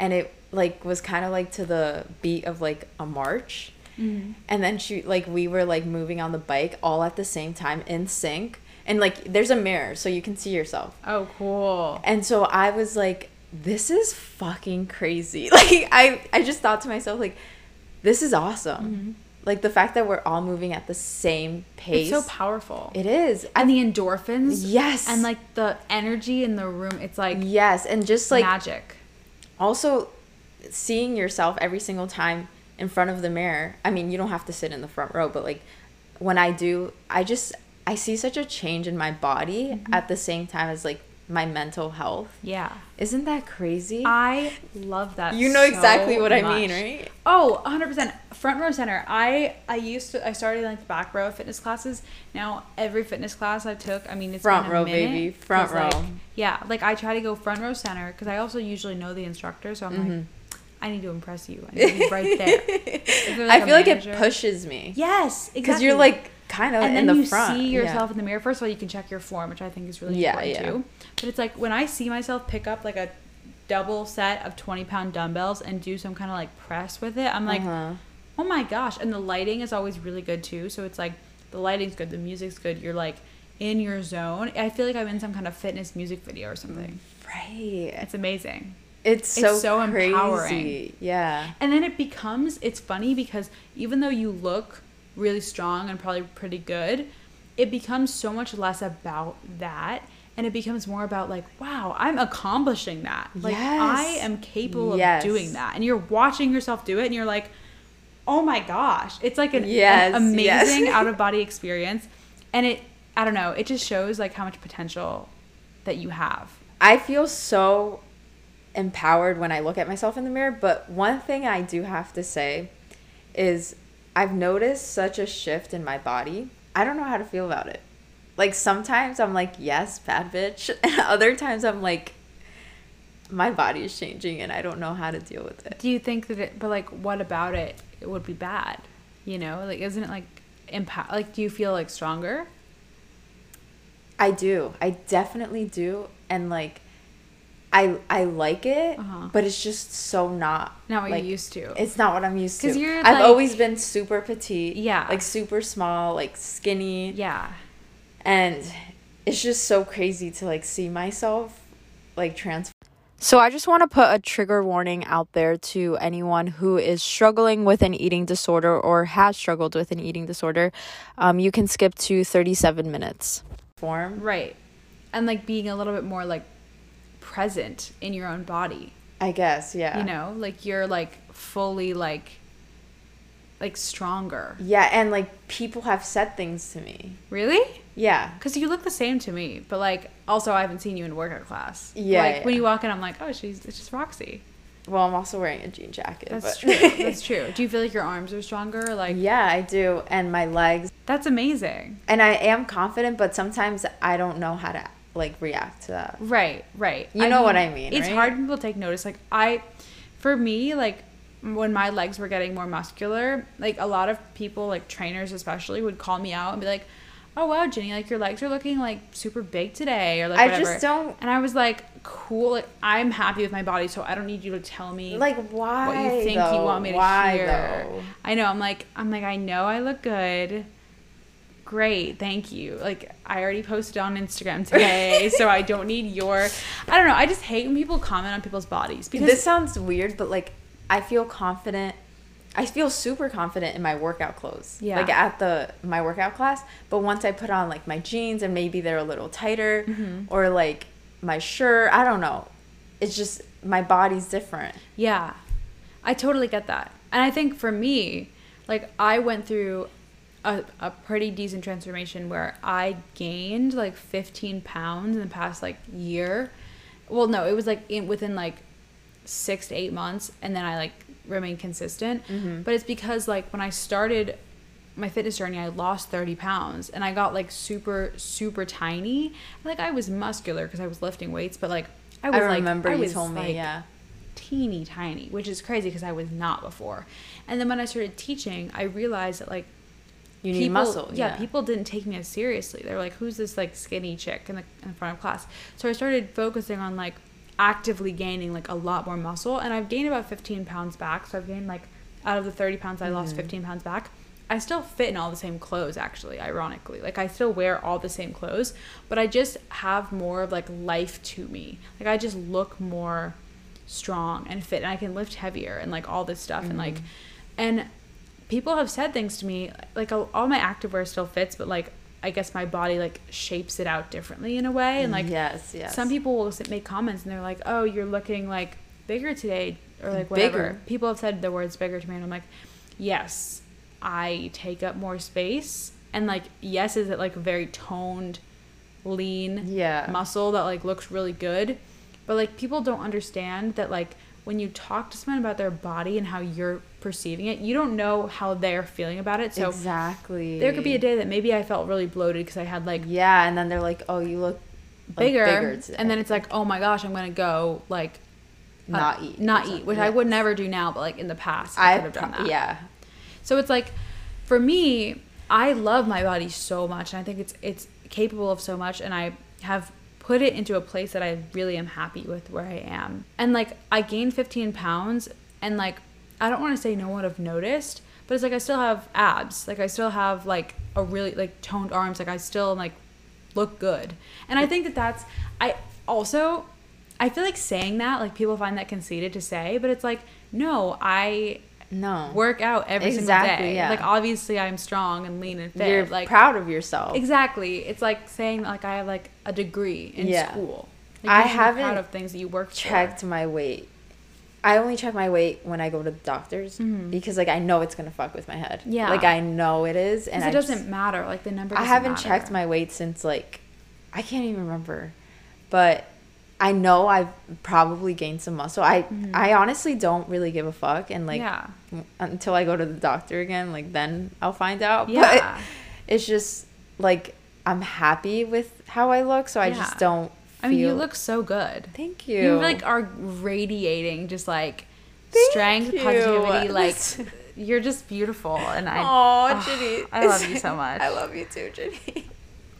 and it, like, was kind of, like, to the beat of, like, a march, mm-hmm. and then she, like, we were, like, moving on the bike all at the same time in sync, and, like, there's a mirror, so you can see yourself. Oh, cool. And so I was, like, this is fucking crazy. Like, I, I just thought to myself, like, this is awesome. Mm-hmm. Like, the fact that we're all moving at the same pace. It's so powerful. It is. And the endorphins. Yes. And, like, the energy in the room. It's, like, yes. And just, like, magic. Also, seeing yourself every single time in front of the mirror. I mean, you don't have to sit in the front row, but, like, when I do, I just, I see such a change in my body mm-hmm. at the same time as, like, my mental health. Yeah. Isn't that crazy? I love that. You know so exactly what much. I mean, right? Oh, one hundred percent. Front row center. I, I used to, I started like the back row of fitness classes. Now every fitness class I took, I mean, it's front been a row, minute, baby. Front row. Like, yeah. Like I try to go front row center because I also usually know the instructor. So I'm mm-hmm. like, I need to impress you. I need to be right there. there like I feel manager? like it pushes me. Yes. Exactly. Because you're like, kind of and in then the you front. see yourself yeah. in the mirror. First of all, you can check your form, which I think is really yeah, important yeah. too. But it's like when I see myself pick up like a double set of twenty pound dumbbells and do some kind of like press with it, I'm like, uh-huh. oh my gosh. And the lighting is always really good too. So it's like the lighting's good, the music's good. You're like in your zone. I feel like I'm in some kind of fitness music video or something. Right. It's amazing. It's, it's so, so empowering. Yeah. And then it becomes, it's funny because even though you look really strong and probably pretty good, it becomes so much less about that and it becomes more about like, wow, I'm accomplishing that. Like yes. I am capable yes. of doing that. And you're watching yourself do it and you're like, oh my gosh. It's like an, yes. an amazing yes. out of body experience. And it, I don't know, it just shows like how much potential that you have. I feel so empowered when I look at myself in the mirror. But one thing I do have to say is I've noticed such a shift in my body. I don't know how to feel about it. Like, sometimes I'm like, yes, bad bitch. And other times I'm like, my body is changing and I don't know how to deal with it. Do you think that it, but like, what about it, it would be bad? You know, like, isn't it like, impo- like, do you feel like stronger? I do. I definitely do. And like, I I like it, uh-huh. but it's just so not... Not what like, you're used to. It's not what I'm used to. Because you're I've like... I've always been super petite. Yeah. Like, super small, like, skinny. Yeah. And it's just so crazy to, like, see myself, like, transform. So I just want to put a trigger warning out there to anyone who is struggling with an eating disorder or has struggled with an eating disorder. Um, you can skip to thirty-seven minutes. Form. Right. And, like, being a little bit more, like, present in your own body, I guess. Yeah, you know, like you're like fully like like stronger. Yeah. And like people have said things to me. Really? Yeah, because you look the same to me, but like also I haven't seen you in workout class. Yeah, like yeah. when you walk in I'm like, oh, she's it's just Roxy. Well, I'm also wearing a jean jacket. That's but. true. That's true. Do you feel like your arms are stronger? Like, yeah, I do. And my legs. That's amazing. And I am confident, but sometimes I don't know how to like react to that. Right, right. You I know mean, what I mean, it's right? hard when people take notice. Like I, for me, like when my legs were getting more muscular, like a lot of people, like trainers especially, would call me out and be like, oh wow, Ginny, like your legs are looking like super big today, or like I whatever. just don't. And I was like, cool, like, I'm happy with my body, so I don't need you to tell me like why what you think though? you want me to why, hear. Though? I know. I'm like, I'm like, I know I look good. Great, thank you. Like, I already posted on Instagram today, so I don't need your... I don't know, I just hate when people comment on people's bodies. Because this sounds weird, but, like, I feel confident. I feel super confident in my workout clothes. Yeah. Like, at the my workout class. But once I put on, like, my jeans and maybe they're a little tighter mm-hmm. or, like, my shirt, I don't know. It's just my body's different. Yeah. I totally get that. And I think for me, like, I went through... A, a pretty decent transformation where I gained like fifteen pounds in the past like year. Well, no, it was like in, within like six to eight months, and then I like remained consistent. Mm-hmm. But it's because like when I started my fitness journey, I lost thirty pounds, and I got like super super tiny. Like I was muscular because I was lifting weights, but like I was I remember like, you I was, told me like, yeah. teeny tiny, which is crazy because I was not before. And then when I started teaching, I realized that like. You need people, muscle. Yeah, yeah, people didn't take me as seriously. They were like, who's this, like, skinny chick in the in front of class? So I started focusing on, like, actively gaining, like, a lot more muscle. And I've gained about fifteen pounds back. So I've gained, like, out of the thirty pounds, I mm-hmm. lost fifteen pounds back. I still fit in all the same clothes, actually, ironically. Like, I still wear all the same clothes. But I just have more of, like, life to me. Like, I just look more strong and fit. And I can lift heavier and, like, all this stuff. Mm-hmm. And, like, and... people have said things to me, like all my activewear still fits, but like I guess my body like shapes it out differently in a way. And like, yes, yes. Some people will make comments and they're like, oh, you're looking like bigger today or like whatever. Bigger. People have said the words bigger to me and I'm like, yes, I take up more space. And like, yes, is it like very toned, lean yeah. muscle that like looks really good. But like people don't understand that like when you talk to someone about their body and how you're perceiving it, you don't know how they're feeling about it. So exactly. There could be a day that maybe I felt really bloated because I had like... Yeah, and then they're like, oh, you look bigger. Like bigger today. And then it's like, oh my gosh, I'm going to go like... Uh, not eat. Not eat, which yes. I would never do now, but like in the past I, I could have done that. Yeah. So it's like, for me, I love my body so much and I think it's it's capable of so much and I have... put it into a place that I really am happy with where I am. And like I gained fifteen pounds and like I don't want to say no one would have noticed, but it's like I still have abs. Like I still have like a really like toned arms. Like I still like look good. And I think that that's, I also, I feel like saying that, like people find that conceited to say, but it's like, no, I no work out every exactly, single day. Yeah. Like obviously I'm strong and lean and fit. You're like proud of yourself. Exactly. It's like saying like I have like a degree in yeah. school. Like, I haven't proud of things that you work checked for. My weight. I only check my weight when I go to the doctors mm-hmm. because like I know it's gonna fuck with my head. Yeah. Like I know it is, and it I doesn't just, matter. Like the number. I haven't matter. checked my weight since like I can't even remember, but I know I've probably gained some muscle. I mm-hmm. I honestly don't really give a fuck, and like yeah. until I go to the doctor again, like then I'll find out. Yeah. But it's just like. I'm happy with how I look, so I yeah. just don't feel... I mean, you look so good. Thank you. You, like, are radiating just, like, Thank strength, you. Positivity, like, you're just beautiful, and I... Aww, oh, Ginny. I love you so much. I love you too, Ginny.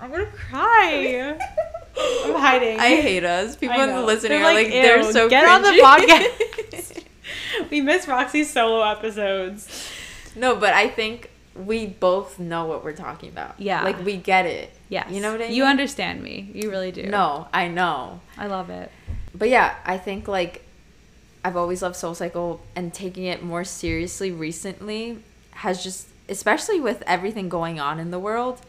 I'm gonna cry. I'm hiding. I hate us. People in the listening are like, ew, they're so get cringy. On the podcast. We miss Roxy's solo episodes. No, but I think... we both know what we're talking about. Yeah. Like, we get it. Yes. You know what I mean? You understand me. You really do. No, I know. I love it. But yeah, I think, like, I've always loved SoulCycle, and taking it more seriously recently has just, especially with everything going on in the world,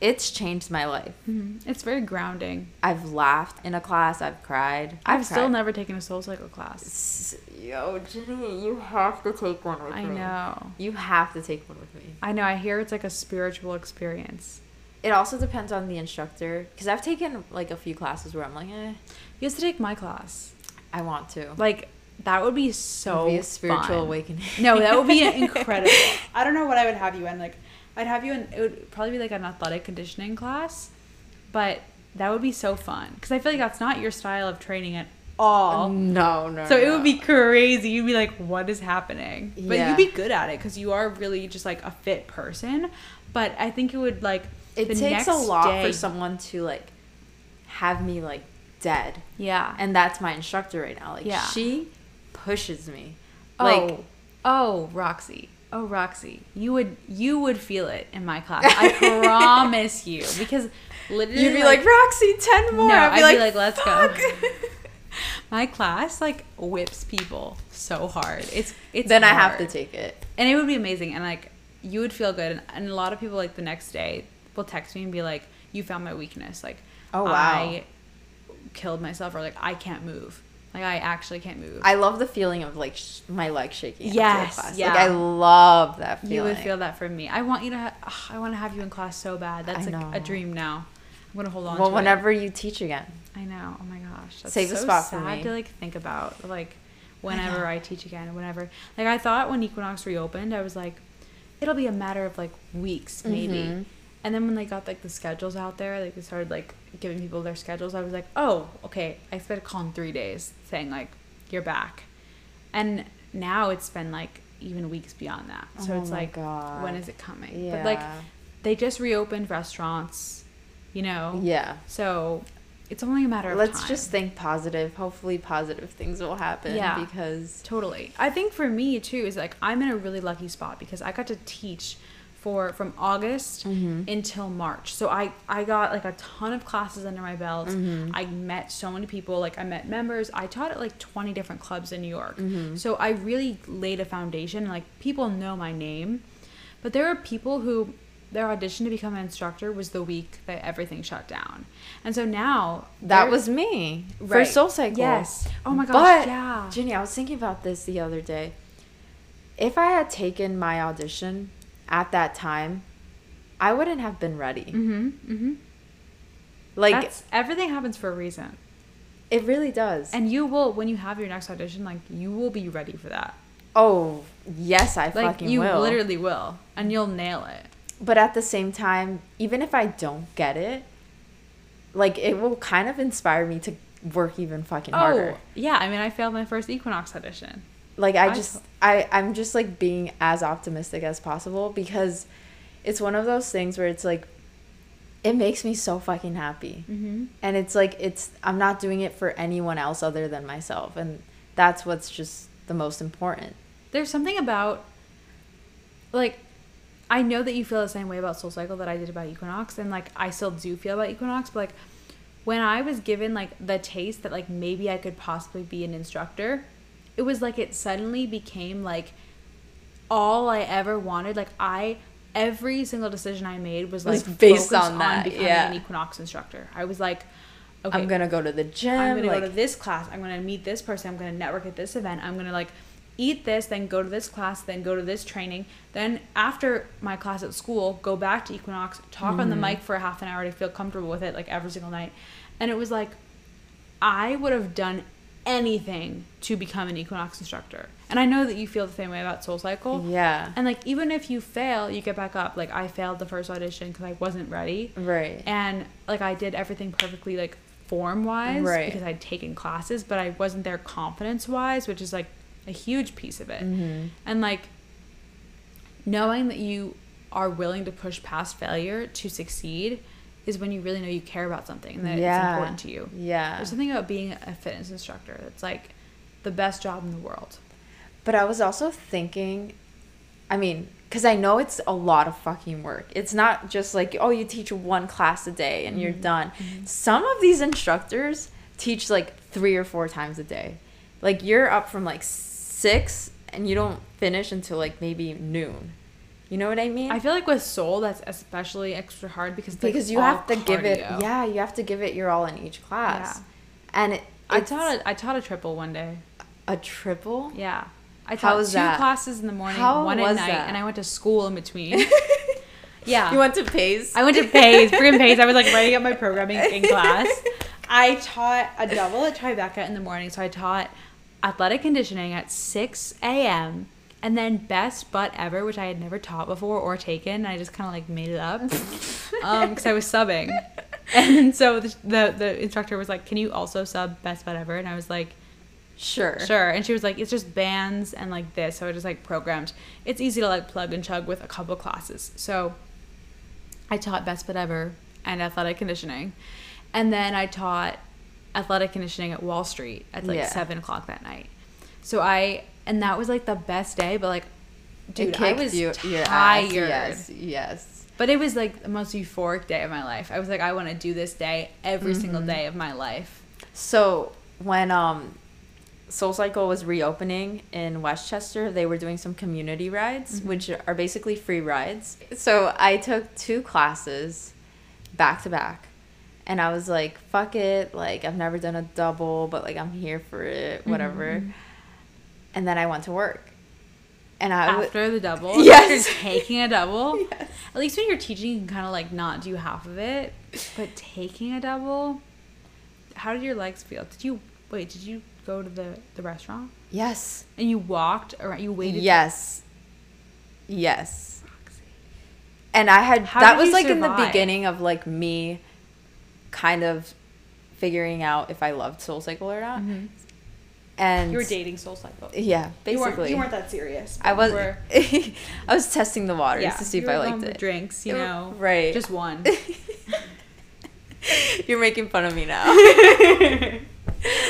it's changed my life. Mm-hmm. It's very grounding. I've laughed in a class. I've cried. I've, I've cried. Still never taken a SoulCycle class. Yo, Ginny, you have to take one with me. I know. You have to take one with me. I know. I hear it's like a spiritual experience. It also depends on the instructor. Because I've taken like a few classes where I'm like, eh. You have to take my class. I want to. Like, that would be so would be a spiritual fun. Awakening. No, that would be incredible. I don't know what I would have you in, like. I'd have you in, it would probably be like an athletic conditioning class, but that would be so fun. Because I feel like that's not your style of training at all. No, no, So no. It would be crazy. You'd be like, what is happening? But yeah. You'd be good at it because you are really just like a fit person. But I think it would like, it the takes next a lot day, for someone to like have me like dead. Yeah. And that's my instructor right now. Like yeah. She pushes me. Oh, like, oh, Roxy. Oh, Roxy, you would you would feel it in my class. I promise you. Because literally... You'd be like, like Roxy, ten more. No, I'd be, I'd like, be like, let's fuck. Go. My class, like, whips people so hard. It's it's Then hard. I have to take it. And it would be amazing. And, like, you would feel good. And, and a lot of people, like, the next day will text me and be like, you found my weakness. Like, oh, wow. I killed myself, or, like, I can't move. Like, I actually can't move. I love the feeling of, like, sh- my leg shaking. Yes, class. Yeah. Like, I love that feeling. You would feel that from me. I want you to ha- ugh, I want to have you in class so bad. That's, I like, know. A dream now. I'm going to hold on well, to it. Well, whenever you teach again. I know. Oh, my gosh. That's Save so a spot for me. Sad to, like, think about, like, whenever I, I teach again, whenever. Like, I thought when Equinox reopened, I was like, it'll be a matter of, like, weeks, maybe. Mm-hmm. And then when they got, like, the schedules out there, like, they started, like, giving people their schedules, I was like, oh, okay, I expect a call in three days saying, like, you're back. And now it's been, like, even weeks beyond that. So oh it's like, God. When is it coming? Yeah. But, like, they just reopened restaurants, you know? Yeah. So it's only a matter of Let's time. Let's just think positive. Hopefully positive things will happen. Yeah. Because... Totally. I think for me, too, is, like, I'm in a really lucky spot because I got to teach... for from August mm-hmm. until March. So I, I got like a ton of classes under my belt. Mm-hmm. I met so many people. Like I met members. I taught at like twenty different clubs in New York. Mm-hmm. So I really laid a foundation. Like people know my name. But there are people who their audition to become an instructor was the week that everything shut down. And so now... That was me. Right. For SoulCycle. Yes. Oh my gosh, but, yeah. Ginny, I was thinking about this the other day. If I had taken my audition at that time, I wouldn't have been ready. Mm-hmm. Mm-hmm. Like... That's, everything happens for a reason. It really does. And you will, when you have your next audition, like, you will be ready for that. Oh, yes, I like, fucking you will. You literally will. And you'll nail it. But at the same time, even if I don't get it, like, it will kind of inspire me to work even fucking oh, harder. Yeah, I mean, I failed my first Equinox audition. Like, I, I just, I, I'm just, like, being as optimistic as possible because it's one of those things where it's, like, it makes me so fucking happy. Mm-hmm. And it's, like, it's, I'm not doing it for anyone else other than myself. And that's what's just the most important. There's something about, like... I know that you feel the same way about SoulCycle that I did about Equinox, and, like, I still do feel about Equinox, but, like, when I was given, like, the taste that, like, maybe I could possibly be an instructor, it was, like, it suddenly became, like, all I ever wanted. Like, I, every single decision I made was, like, was based on that, on becoming yeah. an Equinox instructor. I was, like, okay. I'm going to go to the gym. I'm going like, to go to this class. I'm going to meet this person. I'm going to network at this event. I'm going to, like... eat this, then go to this class, then go to this training. Then after my class at school, go back to Equinox, talk mm-hmm. on the mic for a half an hour to feel comfortable with it, like, every single night. And it was like, I would have done anything to become an Equinox instructor. And I know that you feel the same way about SoulCycle. Yeah. And, like, even if you fail, you get back up. Like, I failed the first audition because I wasn't ready. Right. And, like, I did everything perfectly, like, form-wise. Right. Because I'd taken classes, but I wasn't there confidence-wise, which is, like, a huge piece of it. Mm-hmm. And, like, knowing that you are willing to push past failure to succeed is when you really know you care about something and that yeah. it's important to you. Yeah. There's something about being a fitness instructor that's, like, the best job in the world. But I was also thinking, I mean, because I know it's a lot of fucking work. It's not just like, oh, you teach one class a day and mm-hmm. you're done. Mm-hmm. Some of these instructors teach, like, three or four times a day. Like, you're up from, like, six and you don't finish until, like, maybe noon. You know what I mean? I feel like with soul that's especially extra hard because because you have to cardio. give it yeah you have to give it your all in each class. Yeah. And it, I taught a, I taught a triple one day. A triple? Yeah. I taught two that? classes in the morning, How one at night, that? and I went to school in between. Yeah. You went to Pace? I went to Pace, freaking Pace. I was, like, writing up my programming in class. I taught a double at Tribeca in the morning, so I taught athletic conditioning at six a.m. and then best butt ever, which I had never taught before or taken, and I just kind of, like, made it up because um, I was subbing. And so the, the the instructor was like, can you also sub best butt ever? And I was like, sure. Sure. And she was like, it's just bands and, like, this. So I just, like, programmed. It's easy to, like, plug and chug with a couple classes. So I taught best butt ever and athletic conditioning. And then I taught athletic conditioning at Wall Street at, like, yeah. seven o'clock that night. So I, and that was, like, the best day, but, like, dude, I was you, tired. Yes, yes. But it was, like, the most euphoric day of my life. I was like, I want to do this day every mm-hmm. single day of my life. So when um, SoulCycle was reopening in Westchester, they were doing some community rides, mm-hmm. which are basically free rides. So I took two classes back to back. And I was like, fuck it, like, I've never done a double, but, like, I'm here for it, whatever. Mm-hmm. And then I went to work. And I After w- the double? Yes. After taking a double? Yes. At least when you're teaching, you can kind of, like, not do half of it. But taking a double? How did your legs feel? Did you, wait, did you go to the, the restaurant? Yes. And you walked around, you waited? Yes. For- yes. Roxy. And I had, How that was, like, survive? in the beginning of, like, me... kind of figuring out if I loved SoulCycle or not. Mm-hmm. And you were dating SoulCycle. Yeah, basically. You weren't, you weren't that serious. I was I was testing the waters yeah, to see if I liked it. Drinks, you it, know. Right. Just one. You're making fun of me now.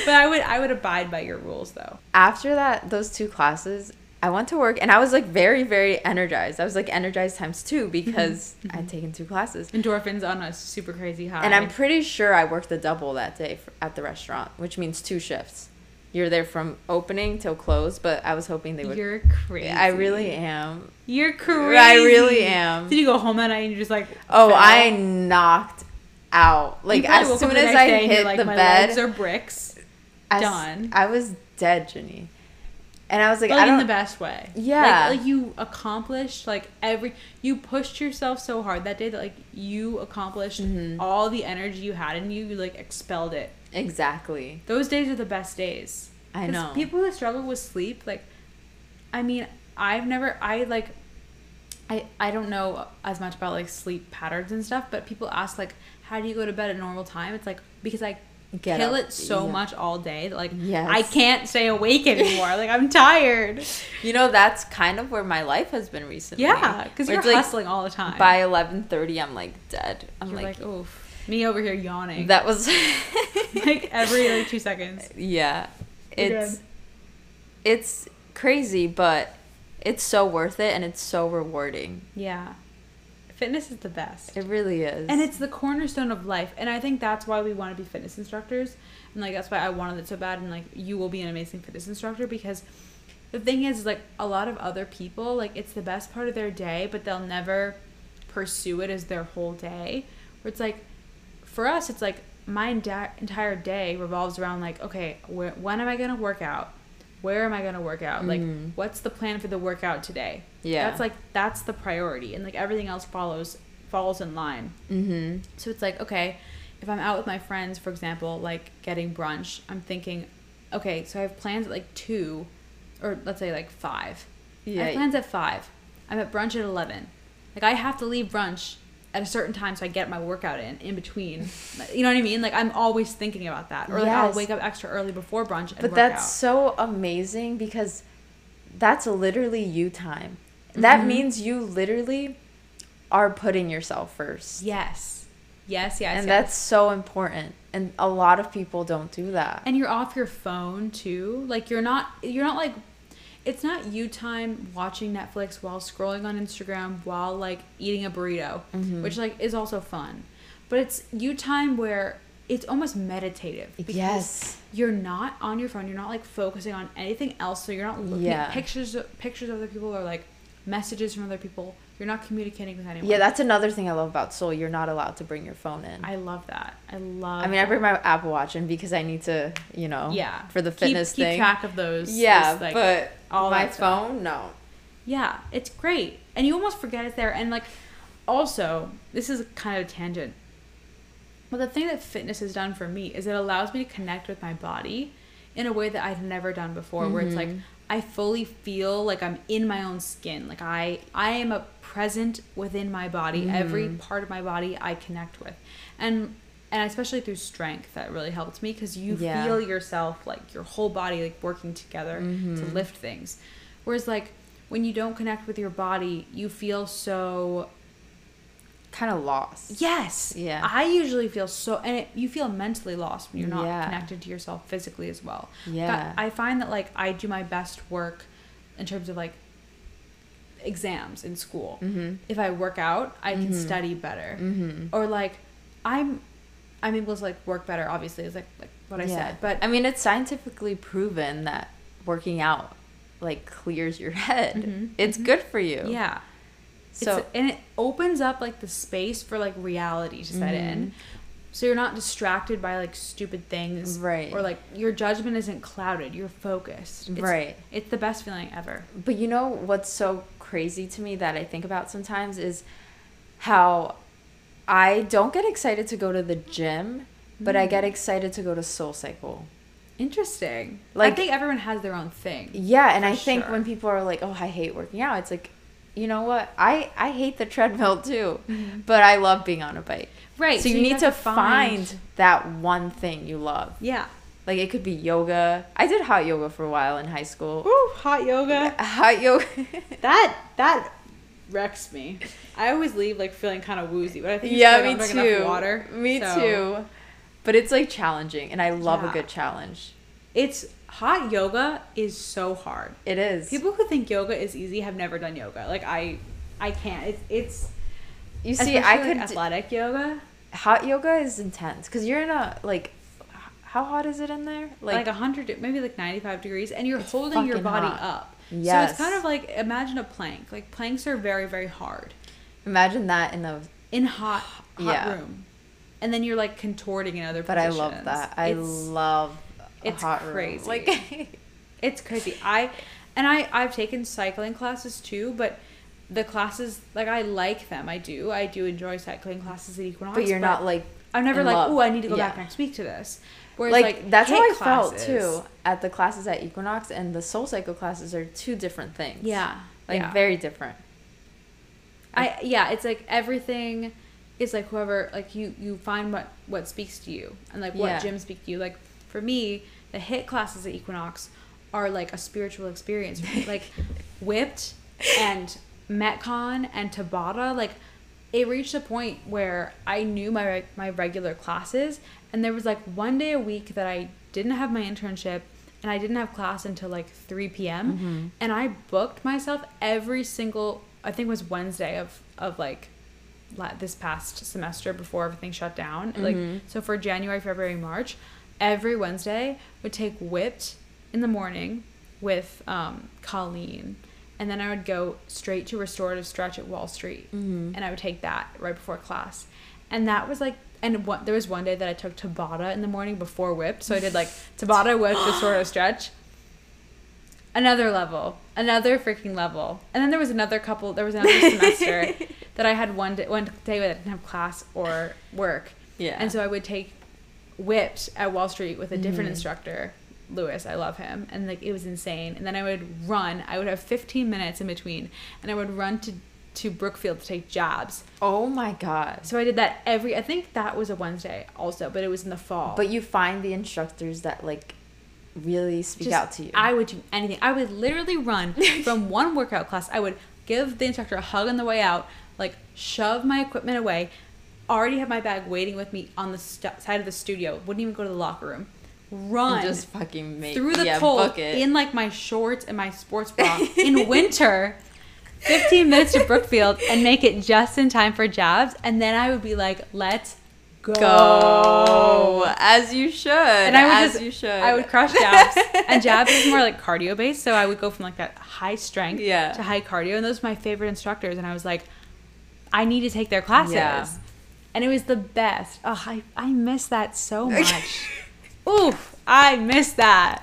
But I would I would abide by your rules though. After that, those two classes, I went to work, and I was, like, very, very energized. I was, like, energized times two because mm-hmm. I'd taken two classes. Endorphins on a super crazy high. And I'm pretty sure I worked the double that day for, at the restaurant, which means two shifts. You're there from opening till close, but I was hoping they would. You're crazy. I really am. You're crazy. I really am. Did you go home that night and you're just like, oh, fell? I knocked out. Like, as soon as I hit like, the my bed. Legs are bricks. I, Done. I was dead, Ginny. And I was like, like I don't, in the best way. Yeah. Like, like you accomplished like every, you pushed yourself so hard that day that like you accomplished mm-hmm. all the energy you had in you. You like expelled it. Exactly. Those days are the best days. I know. People who struggle with sleep, like, I mean, I've never, I like, I, I don't know as much about like sleep patterns and stuff, but people ask like, how do you go to bed at normal time? It's like, because I Get kill up. it so yeah. much all day that like yes. I can't stay awake anymore. Like I'm tired. You know, that's kind of where my life has been recently. Yeah, because you're hustling like, all the time. By eleven thirty, I'm like dead. I'm you're like, like oof. Me over here yawning. That was like every like two seconds. Yeah, it's it's crazy, but it's so worth it and it's so rewarding. Yeah. Fitness is the best. It really is. And it's the cornerstone of life. And I think that's why we want to be fitness instructors. And, like, that's why I wanted it so bad. And, like, you will be an amazing fitness instructor because the thing is, like, a lot of other people, like, it's the best part of their day, but they'll never pursue it as their whole day. Where it's, like, for us, it's, like, my enti- entire day revolves around, like, okay, wh- when am I going to work out? Where am I going to work out? Like, mm. what's the plan for the workout today? Yeah. That's, like, that's the priority. And, like, everything else follows, falls in line. Mm-hmm. So it's, like, okay, if I'm out with my friends, for example, like, getting brunch, I'm thinking, okay, so I have plans at, like, two, or let's say, like, five. Yeah. I have plans at five. I'm at brunch at eleven. Like, I have to leave brunch at a certain time so I get my workout in, in between. You know what I mean? Like, I'm always thinking about that. Or, like, yes. I'll wake up extra early before brunch and but work out. But that's so amazing because that's literally you time. That mm-hmm. means you literally are putting yourself first. Yes. Yes, yes, And yes. that's so important. And a lot of people don't do that. And you're off your phone, too. Like, you're not, you're not, like, it's not you time watching Netflix while scrolling on Instagram while, like, eating a burrito, mm-hmm. which, like, is also fun. But it's you time where it's almost meditative. Yes. You're not on your phone. You're not, like, focusing on anything else. So you're not looking yeah. at pictures, pictures of other people or, like, messages from other people. You're not communicating with anyone. Yeah, that's another thing I love about Soul. You're not allowed to bring your phone in. I love that. I love I mean, that. I bring my Apple Watch in because I need to, you know, yeah. for the fitness keep, thing. Keep track of those. Yeah, those, like, but all my phone, no. Yeah, it's great. And you almost forget it's there. And, like, also, this is kind of a tangent. But the thing that fitness has done for me is it allows me to connect with my body in a way that I've never done before, mm-hmm. where it's, like, I fully feel like I'm in my own skin. Like, I, I am a present within my body. Mm. Every part of my body I connect with. And and especially through strength, that really helped me because you yeah. feel yourself, like, your whole body, like, working together mm-hmm. to lift things. Whereas, like, when you don't connect with your body, you feel so kind of lost. Yes. Yeah. I usually feel so, and it, you feel mentally lost when you're not yeah. connected to yourself physically as well. Yeah. But I find that, like, I do my best work in terms of, like, exams in school. Mm-hmm. If I work out, I mm-hmm. can study better. Mm-hmm. Or, like, I'm, I'm able to, like, work better. Obviously, is like like what I yeah. said. But I mean, it's scientifically proven that working out, like, clears your head. Mm-hmm. It's mm-hmm. good for you. Yeah. So it's, and it opens up, like, the space for, like, reality to set mm-hmm. in. So you're not distracted by, like, stupid things. Right. Or, like, your judgment isn't clouded. You're focused. It's, right. It's the best feeling ever. But you know what's so crazy to me that I think about sometimes is how I don't get excited to go to the gym, mm-hmm. but I get excited to go to SoulCycle. Interesting. Like, I think everyone has their own thing. Yeah, and I sure. think when people are like, oh, I hate working out, it's like, you know what? I, I hate the treadmill too, but I love being on a bike. Right. So you, so you need to find. find that one thing you love. Yeah. Like, it could be yoga. I did hot yoga for a while in high school. Ooh, hot yoga. Yeah, hot yoga. that that wrecks me. I always leave, like, feeling kind of woozy, but I think it's yeah, me I don't too. Drink enough water. Me so. too. But it's, like, challenging, and I love yeah. a good challenge. It's hot yoga is so hard. It is. People who think yoga is easy have never done yoga. Like I, I can't. It's it's. You see, I could like athletic d- yoga. Hot yoga is intense because you're in a like. How hot is it in there? Like, like one hundred, maybe like ninety-five degrees, and you're holding your body hot. Up. Yes. So it's kind of like, imagine a plank. Like planks are very, very hard. Imagine that in a in hot hot yeah. room. And then you're like contorting in other but positions. But I love that. I it's, love a it's hot crazy. Room. Like it's crazy. I and I I've taken cycling classes too, but the classes like I like them. I do. I do enjoy cycling classes at Equinox. But you're but not like I'm never like, love. Ooh, I need to go yeah. back next week to this. Whereas, like, like that's how I classes. Felt too at the classes at Equinox, and the SoulCycle classes are two different things. Yeah, like yeah. very different. I yeah, it's like everything is like whoever like you you find what what speaks to you and like what yeah. gym speaks to you. Like for me, the HIIT classes at Equinox are like a spiritual experience. Like Whipped and Metcon and Tabata, like. It reached a point where I knew my my regular classes, and there was like one day a week that I didn't have my internship and I didn't have class until like three p.m. Mm-hmm. And I booked myself every single, I think it was Wednesday of of like this past semester before everything shut down. Mm-hmm. Like so for January, February, March, every Wednesday would take Whipped in the morning with um, Colleen. And then I would go straight to restorative stretch at Wall Street. Mm-hmm. And I would take that right before class. And that was like, and what, there was one day that I took Tabata in the morning before Whipped. So I did like Tabata, Whipped, restorative stretch. Another level. Another freaking level. And then there was another couple, there was another semester that I had one day, one day where I didn't have class or work. Yeah. And so I would take Whipped at Wall Street with a different mm-hmm. instructor. Lewis, I love him, and like it was insane. And then I would run. I would have fifteen minutes in between, and I would run to to Brookfield to take jabs. Oh my god! So I did that every. I think that was a Wednesday also, but it was in the fall. But you find the instructors that like really speak Just, out to you. I would do anything. I would literally run from one workout class. I would give the instructor a hug on the way out, like shove my equipment away. Already have my bag waiting with me on the st- side of the studio. Wouldn't even go to the locker room. Run just fucking make, through the yeah, cold in like my shorts and my sports bra in winter fifteen minutes to Brookfield and make it just in time for jabs, and then I would be like, let's go, go. As you should, and I would as just, you should I would crush jabs. And jabs is more like cardio based, so I would go from like that high strength yeah. to high cardio, and those were my favorite instructors, and I was like, I need to take their classes yeah. and it was the best. Oh, I, I miss that so much. Oof, I miss that.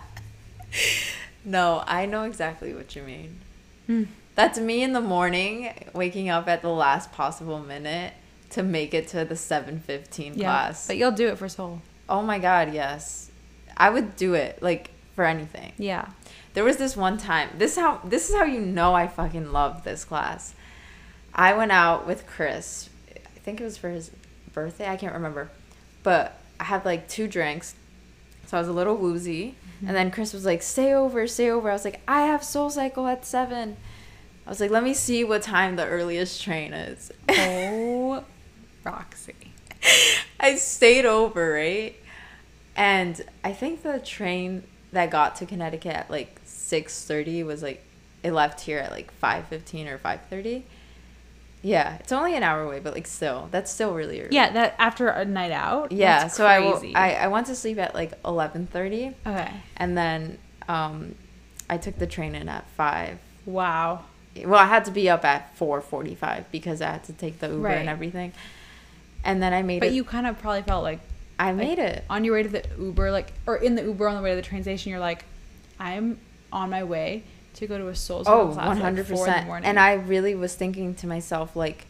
No, I know exactly what you mean. Mm. That's me in the morning, waking up at the last possible minute to make it to the seven fifteen yeah, class. But you'll do it for soul. Oh my god, yes. I would do it, like, for anything. Yeah. There was this one time. This is how, this is how you know I fucking love this class. I went out with Chris. I think it was for his birthday. I can't remember. But I had, like, two drinks. So I was a little woozy, mm-hmm. and then Chris was like, stay over, stay over. I was like, I have SoulCycle at seven. I was like, let me see what time the earliest train is. Oh, Roxy. I stayed over, right? And I think the train that got to Connecticut at like six thirty was like, it left here at like five fifteen or five thirty. Yeah, it's only an hour away, but like still, that's still really early. Yeah, that after a night out. Yeah, so I, will, I I went to sleep at like eleven thirty. Okay. And then um, I took the train in at five. Wow. Well, I had to be up at four forty five because I had to take the Uber right. and everything. And then I made but it. But you kind of probably felt like I made like, it on your way to the Uber, like or in the Uber on the way to the train station. You're like, I'm on my way to go to a SoulCycle oh, class at like four in the morning. And I really was thinking to myself, like,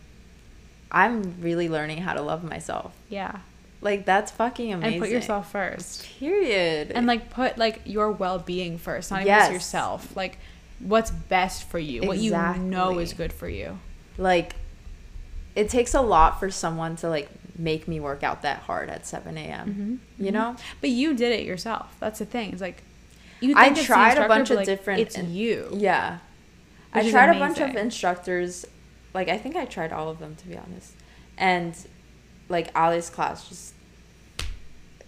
I'm really learning how to love myself. Yeah. Like, that's fucking amazing. And put yourself first. Period. And, like, put, like, your well-being first, not yes. even just yourself. Like, what's best for you, exactly. what you know is good for you. Like, it takes a lot for someone to, like, make me work out that hard at seven a.m., mm-hmm. you know? Mm-hmm. But you did it yourself. That's the thing. It's like, I tried a bunch of like, different... It's in, you. Yeah. I tried amazing. a bunch of instructors. Like, I think I tried all of them, to be honest. And, like, Ali's class just...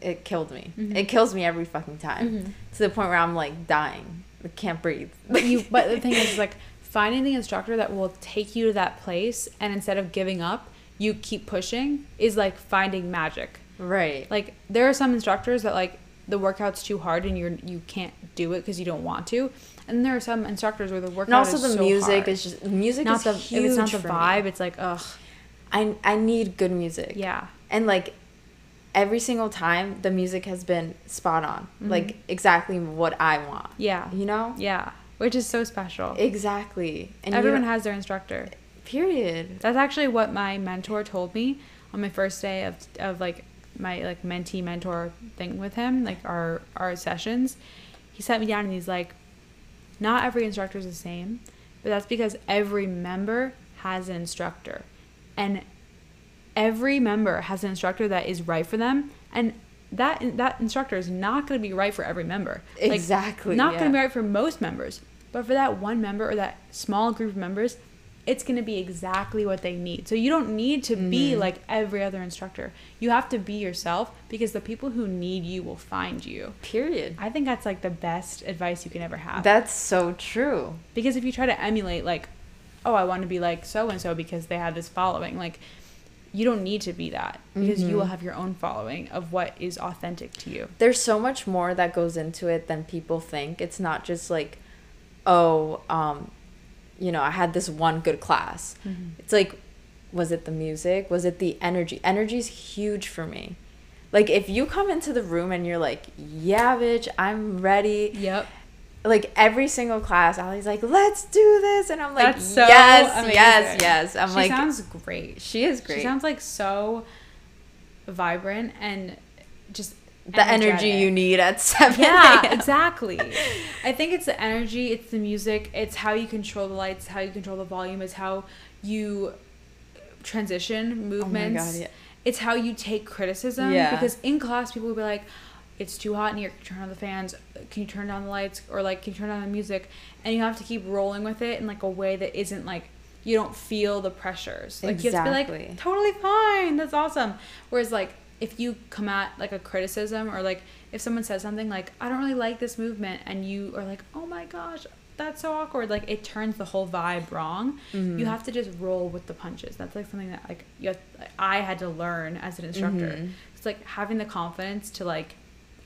it killed me. Mm-hmm. It kills me every fucking time, mm-hmm. to the point where I'm like dying. I can't breathe. But you. But the thing is, like, finding the instructor that will take you to that place, and instead of giving up, you keep pushing, is like finding magic. Right. Like, there are some instructors that, like, the workout's too hard and you you can't do it because you don't want to. And there are some instructors where the workout and also is the so music hard. Is just music not is the, huge if it's not the vibe. Me. It's like, ugh. I I need good music. Yeah. And like every single time the music has been spot on. Mm-hmm. Like exactly what I want. Yeah. You know? Yeah. Which is so special. Exactly. And everyone has their instructor. Period. That's actually what my mentor told me on my first day of of like my like mentee mentor thing with him, like our our sessions. He sat me down and he's like, not every instructor is the same, but that's because every member has an instructor, and every member has an instructor that is right for them, and that that instructor is not going to be right for every member. Exactly. Like, not yeah. going to be right for most members, but for that one member or that small group of members, it's going to be exactly what they need. So you don't need to mm-hmm. be like every other instructor. You have to be yourself, because the people who need you will find you. Period. I think that's like the best advice you can ever have. That's so true. Because if you try to emulate like, oh, I want to be like so-and-so because they have this following, like you don't need to be that, because mm-hmm. you will have your own following of what is authentic to you. There's so much more that goes into it than people think. It's not just like, oh, um, you know, I had this one good class. Mm-hmm. It's like, was it the music? Was it the energy? Energy's huge for me. Like, if you come into the room and you're like, yeah, bitch, I'm ready. Yep. Like, every single class, Ali's like, let's do this. And I'm like, so yes, amazing. yes, yes. I'm she like, she sounds great. She is great. She sounds like so vibrant and just the energy you need at seven. Yeah, exactly. I think it's the energy, it's the music, it's how you control the lights, how you control the volume, it's how you transition movements. Oh my God, yeah. It's how you take criticism. Yeah. Because in class, people will be like, it's too hot in here, can you turn on the fans? Can you turn down the lights? Or like, can you turn down the music? And you have to keep rolling with it in like a way that isn't like, you don't feel the pressures. Like exactly. You have to be like, totally fine, that's awesome. Whereas like, if you come at like a criticism, or like if someone says something like, I don't really like this movement, and you are like, oh my gosh, that's so awkward, like it turns the whole vibe wrong. Mm-hmm. You have to just roll with the punches. That's like something that like you have, like, I had to learn as an instructor. Mm-hmm. It's like having the confidence to like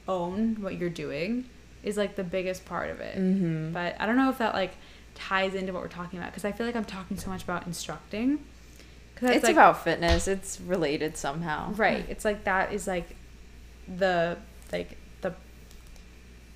own what you're doing is like the biggest part of it. Mm-hmm. But I don't know if that like ties into what we're talking about, because I feel like I'm talking so much about instructing. It's like, about fitness. It's related somehow. Right. It's like that is like the like the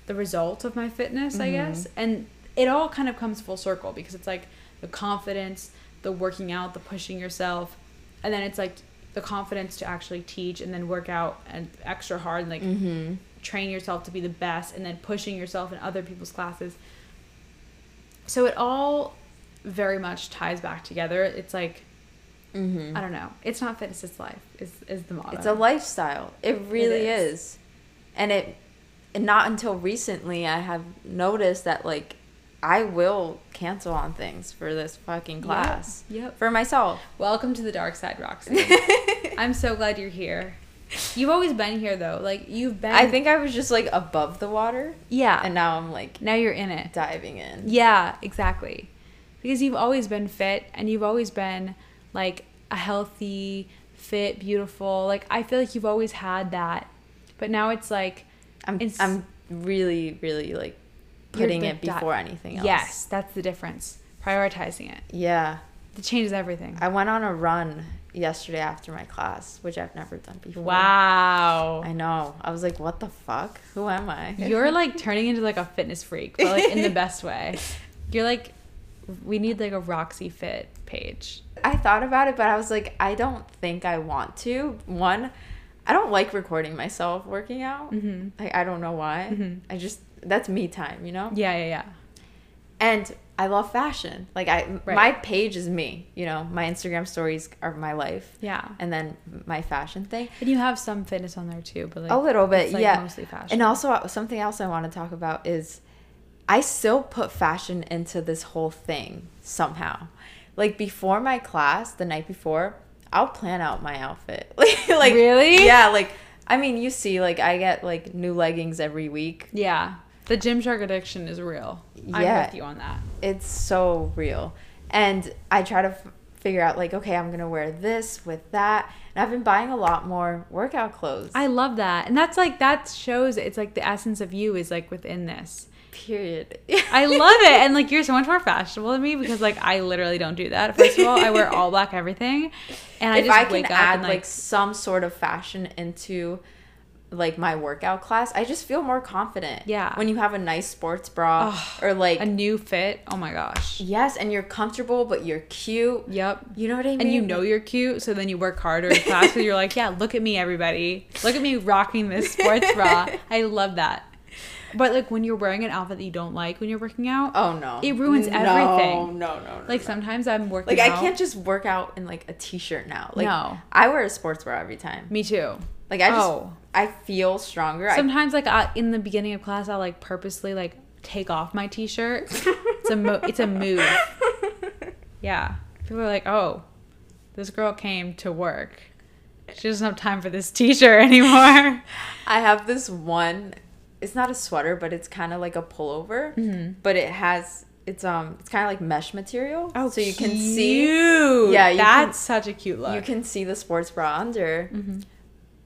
the result of my fitness, mm-hmm. I guess. And it all kind of comes full circle, because it's like the confidence, the working out, the pushing yourself, and then it's like the confidence to actually teach and then work out and extra hard and like mm-hmm. train yourself to be the best, and then pushing yourself in other people's classes. So it all very much ties back together. It's like mm-hmm. I don't know. It's not fitness, it's life is, is the motto. It's a lifestyle. It really it is. is. And it, and not until recently I have noticed that like I will cancel on things for this fucking class. Yep. Yep. For myself. Welcome to the dark side, Roxy. I'm so glad you're here. You've always been here though. Like you've been I think I was just like above the water. Yeah. And now I'm like now you're in it. Diving in. Yeah, exactly. Because you've always been fit, and you've always been like a healthy, fit, beautiful. Like I feel like you've always had that, but now it's like I'm it's, I'm really, really like putting it before di- anything else. Yes, that's the difference. Prioritizing it. Yeah, it changes everything. I went on a run yesterday after my class, which I've never done before. Wow. I know. I was like, what the fuck? Who am I? You're like turning into like a fitness freak, but like in the best way. You're like, we need like a Roxy Fit page. I thought about it, but I was like, I don't think I want to. One, I don't like recording myself working out. Mm-hmm. Like, I don't know why. Mm-hmm. I just, that's me time, you know? Yeah, yeah, yeah. And I love fashion. Like, I right. my page is me, you know? My Instagram stories are my life. Yeah. And then my fashion thing. And you have some fitness on there too, but like, a little bit, it's like yeah. mostly fashion. And also, something else I want to talk about is I still put fashion into this whole thing somehow. Like, before my class, the night before, I'll plan out my outfit. like, Really? Yeah, like, I mean, you see, like, I get, like, new leggings every week. Yeah. The Gymshark addiction is real. Yeah. I'm with you on that. It's so real. And I try to f- figure out, like, okay, I'm going to wear this with that. And I've been buying a lot more workout clothes. I love that. And that's, like, that shows it's, like, the essence of you is, like, within this. Period. I love it. And, like, you're so much more fashionable than me because, like, I literally don't do that. First of all, I wear all black everything. And I if just I wake up add, and, like, like, some sort of fashion into, like, my workout class, I just feel more confident. Yeah. When you have a nice sports bra oh, or, like, a new fit. Oh, my gosh. Yes. And you're comfortable, but you're cute. Yep. You know what I mean? And you know you're cute. So then you work harder in class because you're like, yeah, look at me, everybody. Look at me rocking this sports bra. I love that. But, like, when you're wearing an outfit that you don't like when you're working out. Oh, no. It ruins no, everything. No, no, no, no. Like, no. Sometimes I'm working like, out. Like, I can't just work out in, like, a t-shirt now. Like, no. I wear a sports bra every time. Me too. Like, I just, oh. I feel stronger. Sometimes, I, like, I, in the beginning of class, I'll, like, purposely, like, take off my t-shirt. It's a mo- It's a move. Yeah. People are like, oh, this girl came to work. She doesn't have time for this t-shirt anymore. I have this one... It's not a sweater, but it's kind of like a pullover. Mm-hmm. But it has it's um it's kind of like mesh material. Oh, so you cute. Can see. Yeah, you that's can, such a cute look. You can see the sports bra under, mm-hmm.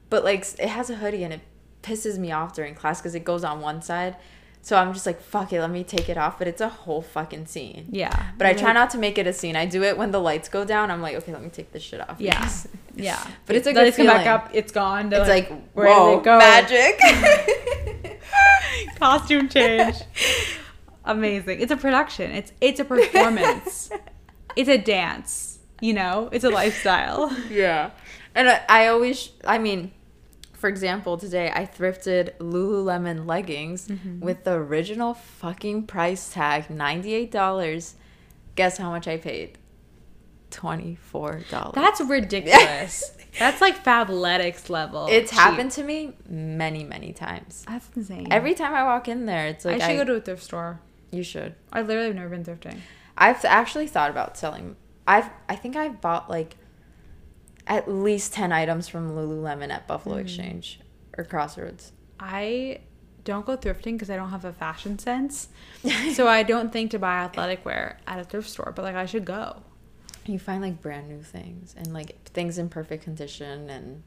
but like it has a hoodie and it pisses me off during class because it goes on one side. So I'm just like, fuck it, let me take it off. But it's a whole fucking scene. Yeah. But I try not to make it a scene. I do it when the lights go down. I'm like, okay, let me take this shit off. Yeah. Yeah. But it's, it's a good feeling. Back up. It's gone. It's like, like where whoa, did it go? Magic. Costume change. Amazing. It's a production. It's it's a performance. It's a dance. You know? It's a lifestyle. Yeah. And I, I always, I mean... For example, today I thrifted Lululemon leggings mm-hmm. with the original fucking price tag, ninety-eight dollars. Guess how much I paid? twenty-four dollars. That's ridiculous. That's like Fabletics level. It's cheap. Happened to me many, many times. That's insane. Every time I walk in there, it's like I should I, go to a thrift store. You should. I literally have never been thrifting. I've actually thought about selling. I've I think I've bought like at least ten items from Lululemon at Buffalo mm. Exchange or Crossroads. I don't go thrifting because I don't have a fashion sense. So I don't think to buy athletic wear at a thrift store, but like I should go. You find like brand new things and like things in perfect condition. And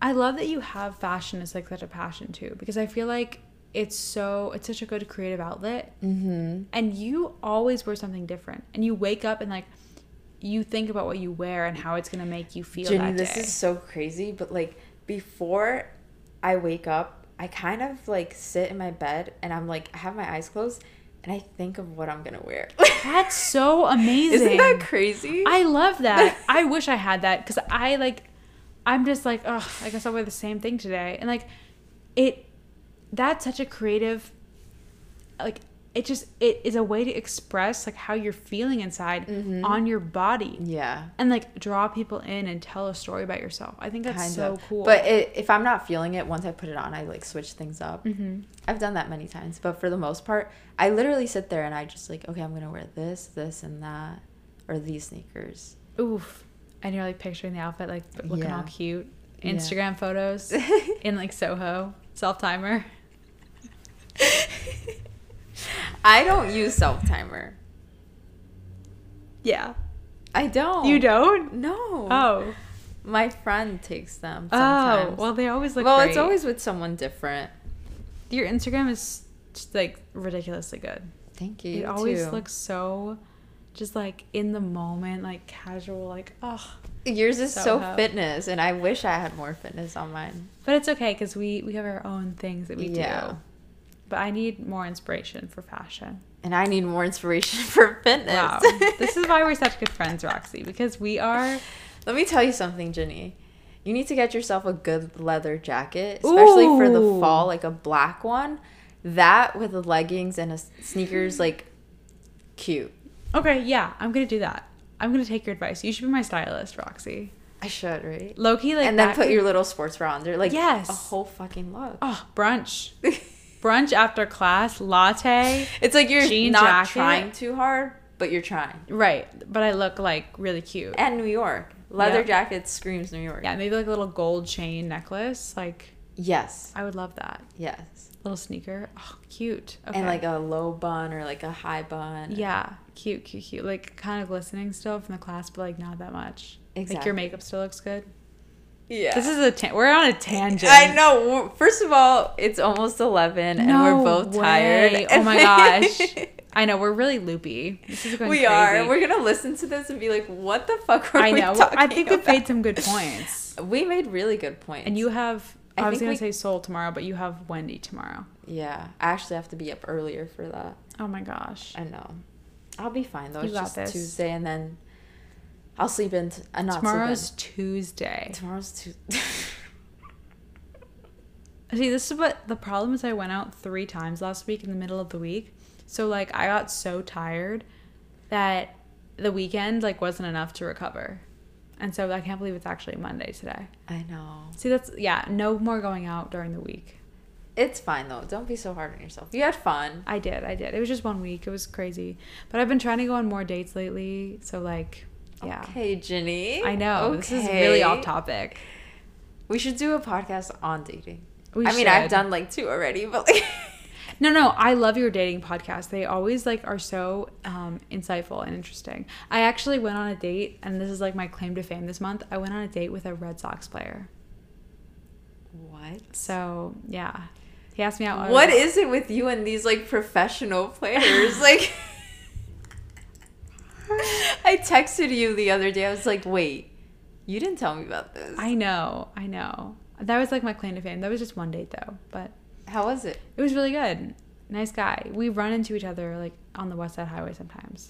I love that you have fashion as like such a passion too, because I feel like it's so, it's such a good creative outlet. Mm-hmm. And you always wear something different and you wake up and like, you think about what you wear and how it's going to make you feel Ginny, that day. This is so crazy, but, like, before I wake up, I kind of, like, sit in my bed and I'm, like, I have my eyes closed and I think of what I'm going to wear. That's so amazing. Isn't that crazy? I love that. I wish I had that because I, like, I'm just like, oh, I guess I'll wear the same thing today. And, like, it, that's such a creative, like, it just it is a way to express like how you're feeling inside mm-hmm. on your body, yeah, and like draw people in and tell a story about yourself. I think that's kind so of. Cool. But it, if I'm not feeling it, once I put it on, I like switch things up. Mm-hmm. I've done that many times, but for the most part, I literally sit there and I just like, okay, I'm gonna wear this, this, and that, or these sneakers. Oof! And you're like picturing the outfit, like looking yeah. all cute. Instagram yeah. photos in like Soho, self timer. I don't use self-timer. Yeah. I don't. You don't? No. Oh. My friend takes them sometimes. Oh, well, they always look well, great. Well, it's always with someone different. Your Instagram is, just, like, ridiculously good. Thank you. It you always too. Looks so, just, like, in the moment, like, casual, like, oh. Yours is so, so fitness, and I wish I had more fitness on mine. But it's okay, because we, we have our own things that we yeah. do. But I need more inspiration for fashion. And I need more inspiration for fitness. Wow. This is why we're such good friends, Roxy, because we are... Let me tell you something, Ginny. You need to get yourself a good leather jacket, especially Ooh. For the fall, like a black one. That with the leggings and a sneakers, like, cute. Okay, yeah, I'm going to do that. I'm going to take your advice. You should be my stylist, Roxy. I should, right? Low-key, like... And then put could... your little sports bra under. Like, yes. A whole fucking look. Oh, brunch. Brunch after class, latte. It's like you're jean not jacket. Trying too hard, but you're trying. Right. But I look like really cute. And New York. Leather yep. jacket screams New York. Yeah, maybe like a little gold chain necklace. Like Yes. I would love that. Yes. Little sneaker. Oh, cute. Okay. And like a low bun or like a high bun. Yeah. Cute, cute, cute. Like kind of glistening still from the class, but like not that much. Exactly. Like your makeup still looks good. Yeah. This is a ta- we're on a tangent. I know. First of all, it's almost eleven no and we're both way. tired. Oh my gosh. I know, we're really loopy. This is going we crazy. are. We're going to listen to this and be like, what the fuck were I we know. talking I think about? We've made some good points. We made really good points. And you have, I, I was going to we... say Soul tomorrow, but you have Wendy tomorrow. Yeah. I actually have to be up earlier for that. Oh my gosh. I know. I'll be fine though. You it's got just this. Tuesday and then I'll sleep in. T- uh, not Tomorrow's sleep in. Tuesday. Tomorrow's Tuesday. See, this is what the problem is. I went out three times last week in the middle of the week. So, like, I got so tired that the weekend, like, wasn't enough to recover. And so I can't believe it's actually Monday today. I know. See, that's, yeah, no more going out during the week. It's fine, though. Don't be so hard on yourself. You had fun. I did. I did. It was just one week. It was crazy. But I've been trying to go on more dates lately. So, like, yeah. Okay, Ginny. I know. Okay. This is really off topic. We should do a podcast on dating. We I should. mean, I've done, like, two already, but, like... No, no, I love your dating podcast. They always, like, are so um, insightful and interesting. I actually went on a date, and this is, like, my claim to fame this month. I went on a date with a Red Sox player. What? So, yeah. He asked me out. What was... is it with you and these, like, professional players? Like, I texted you the other day. I was like, wait, you didn't tell me about this. I know. I know. That was, like, my claim to fame. That was just one date, though, but... How was it? It was really good. Nice guy. We run into each other like on the West Side Highway sometimes.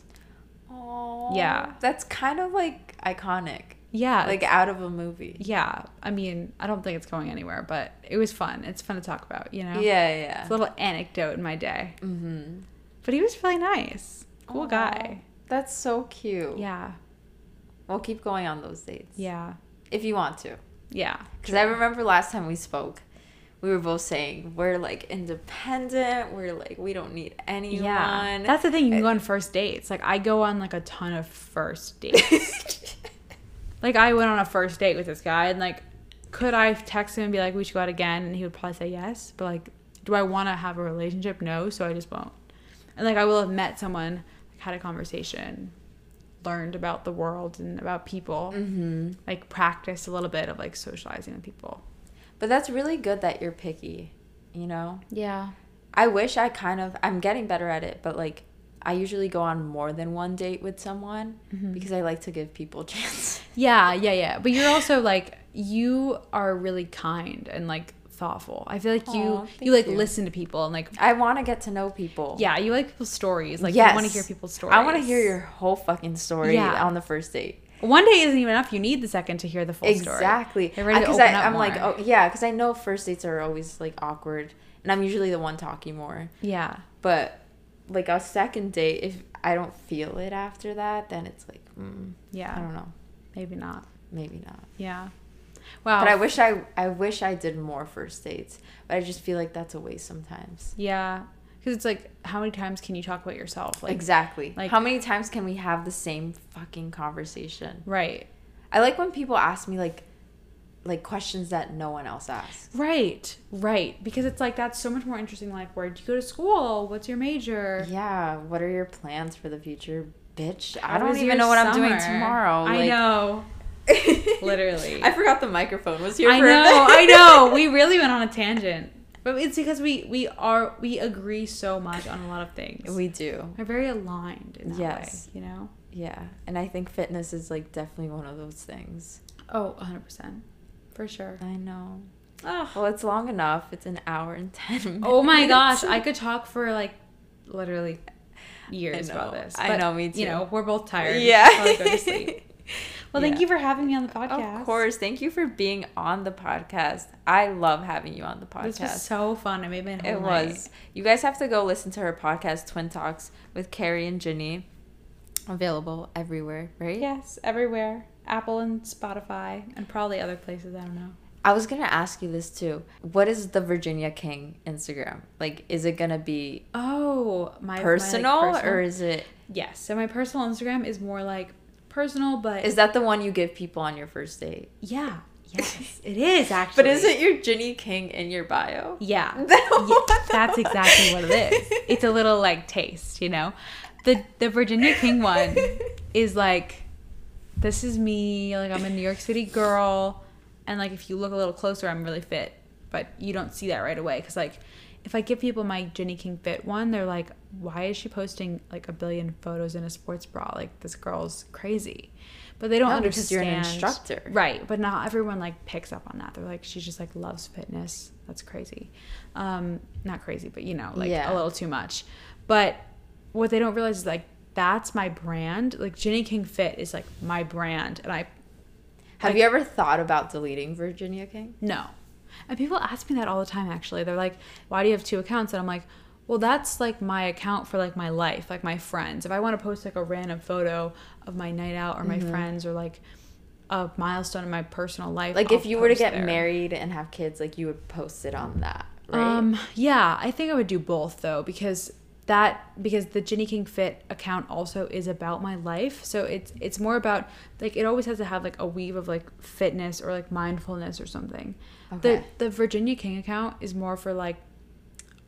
Oh. Yeah. That's kind of like iconic. Yeah. Like out of a movie. Yeah. I mean, I don't think it's going anywhere, but it was fun. It's fun to talk about, you know? Yeah, yeah. It's a little anecdote in my day. Mm-hmm. But he was really nice. Cool Aww. guy. That's so cute. Yeah. We'll keep going on those dates. Yeah. If you want to. Yeah. Because I remember last time we spoke. We were both saying, we're, like, independent. We're, like, we don't need anyone. Yeah. That's the thing. You can go on first dates. Like, I go on, like, a ton of first dates. Like, I went on a first date with this guy. And, like, could I text him and be like, we should go out again? And he would probably say yes. But, like, do I want to have a relationship? No. So I just won't. And, like, I will have met someone, like, had a conversation, learned about the world and about people. Mm-hmm. Like, practiced a little bit of, like, socializing with people. But that's really good that you're picky, you know? Yeah. I wish I kind of... I'm getting better at it, but, like, I usually go on more than one date with someone mm-hmm. because I like to give people a chance. Yeah, yeah, yeah. But you're also, like, you are really kind and, like, thoughtful. I feel like you, Aww, you like, you. listen to people and, like... I want to get to know people. Yeah, you like people's stories. Like, yes. You want to hear people's stories. I want to hear your whole fucking story yeah. on the first date. One day isn't even enough. You need the second to hear the full story. Exactly. They're ready to open I, up I'm more. like, oh yeah, because I know first dates are always like awkward, and I'm usually the one talking more. Yeah. But like a second date, if I don't feel it after that, then it's like, mm, yeah, I don't know. Maybe not. Maybe not. Yeah. Wow. But I wish I I wish I did more first dates, but I just feel like that's a waste sometimes. Yeah. Because it's like, how many times can you talk about yourself? Like, exactly. Like, how many times can we have the same fucking conversation? Right. I like when people ask me, like, like questions that no one else asks. Right. Right. Because it's like, that's so much more interesting. Like, where did you go to school? What's your major? Yeah. What are your plans for the future? Bitch, I don't even know what summer? I'm doing tomorrow. I like, know. Literally. I forgot the microphone was here I for know, a minute. I know. I know. We really went on a tangent. But it's because we, we are we agree so much on a lot of things. We do. We're very aligned in that yes. way, you know? Yeah. And I think fitness is like definitely one of those things. Oh, one hundred percent. For sure. I know. Ugh. Well, it's long enough. It's an hour and ten minutes. Oh my gosh. I could talk for like literally years about this. But, I know, me too. You know, we're both tired. Yeah. We'll probably go to sleep. Well, yeah. Thank you for having me on the podcast. Of course. Thank you for being on the podcast. I love having you on the podcast. This was so fun. It made me It night. was. You guys have to go listen to her podcast, Twin Talks, with Carrie and Ginny. Available everywhere, right? Yes, everywhere. Apple and Spotify and probably other places. I don't know. I was going to ask you this, too. What is the Virginia King Instagram? Like, is it going to be oh my personal, my, like, personal or is it? Yes. So my personal Instagram is more like personal, but is that the one you give people on your first date? Yeah, Yes, it is actually. But isn't your Ginny King in your bio? Yeah. yeah that's exactly what it is. It's a little like taste, you know? The the Virginia King one is like, this is me, like I'm a New York City girl, and like if you look a little closer, I'm really fit. But you don't see that right away, because like if I give people my Ginny King fit one, they're like, why is she posting like a billion photos in a sports bra? Like this girl's crazy. But they don't no, understand. Because you're an instructor. Right. But not everyone like picks up on that. They're like, she just like loves fitness. That's crazy. Um, not crazy, but you know, like yeah. a little too much. But what they don't realize is like, that's my brand. Like Ginny King Fit is like my brand. And I. Have like, you ever thought about deleting Virginia King? No. And people ask me that all the time, actually. They're like, why do you have two accounts? And I'm like, well, that's like my account for like my life, like my friends. If I want to post like a random photo of my night out or my mm-hmm. friends or like a milestone in my personal life. Like I'll if you were to get there. married and have kids, like you would post it on that, right? Um, yeah, I think I would do both though, because that because the Ginny King Fit account also is about my life. So it's it's more about like it always has to have like a weave of like fitness or like mindfulness or something. Okay. The the Virginia King account is more for like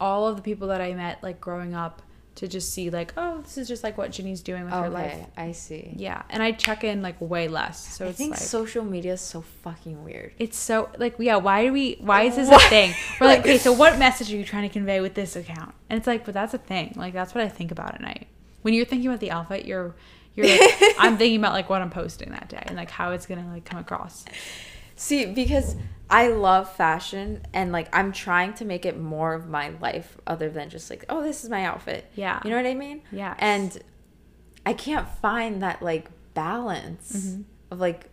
all of the people that I met like growing up to just see like, oh, this is just like what Ginny's doing with okay, her life. I see. Yeah. And I check in like way less. So I it's think like, social media is so fucking weird. It's so like, yeah, why do we, why is this what? a thing? We're like, okay, so what message are you trying to convey with this account? And it's like, but that's a thing. Like, that's what I think about at night. When you're thinking about the outfit, you're, you're like, I'm thinking about like what I'm posting that day and like how it's going to like come across. See, because I love fashion and like I'm trying to make it more of my life other than just like, oh, this is my outfit. Yeah. You know what I mean? Yeah. And I can't find that like balance mm-hmm. of like,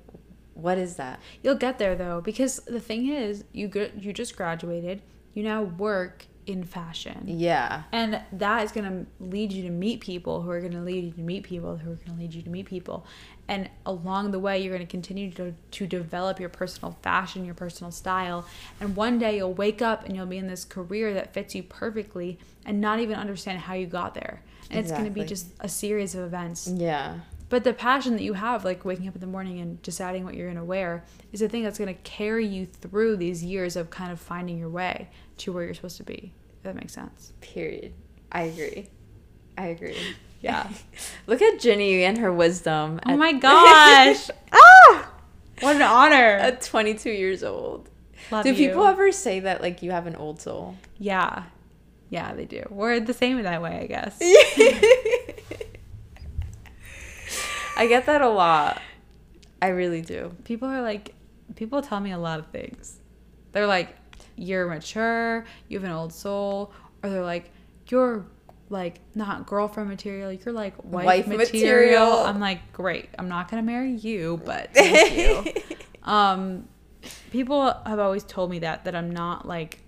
what is that? You'll get there though, because the thing is you go- you just graduated. You now work in fashion. Yeah. And that is going to lead you to meet people who are going to lead you to meet people who are going to lead you to meet people. And along the way, you're going to continue to, to develop your personal fashion, your personal style. And one day you'll wake up and you'll be in this career that fits you perfectly and not even understand how you got there. And exactly. It's going to be just a series of events. Yeah. But the passion that you have, like waking up in the morning and deciding what you're going to wear, is the thing that's going to carry you through these years of kind of finding your way to where you're supposed to be. If that makes sense. Period. I agree. I agree. Yeah. Look at Ginny and her wisdom. Oh, at- my gosh. Ah! What an honor. At twenty-two years old. Love you. Do people ever say that, like, you have an old soul? Yeah. Yeah, they do. We're the same in that way, I guess. I get that a lot. I really do. People are like, people tell me a lot of things. They're like, you're mature, you have an old soul. Or they're like, you're... like not girlfriend material, you're like wife, wife material. material. I'm like, great. I'm not gonna marry you, but thank you. Um, people have always told me that that I'm not like,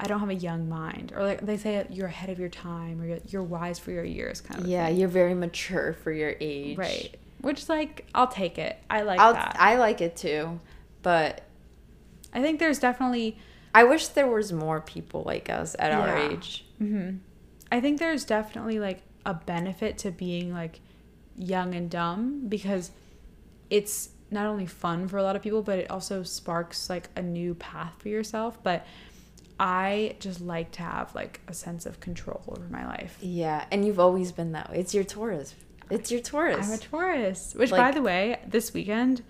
I don't have a young mind, or like they say you're ahead of your time, or you're, you're wise for your years, kind of. Yeah, thing. You're very mature for your age, right? Which like I'll take it. I like I'll, that. I like it too, but I think there's definitely. I wish there was more people like us at yeah. our age. Mm-hmm. I think there's definitely, like, a benefit to being, like, young and dumb, because it's not only fun for a lot of people, but it also sparks, like, a new path for yourself. But I just like to have, like, a sense of control over my life. Yeah, and you've always been that way. It's your Taurus. It's your Taurus. I'm a Taurus. Which, like, by the way, this weekend,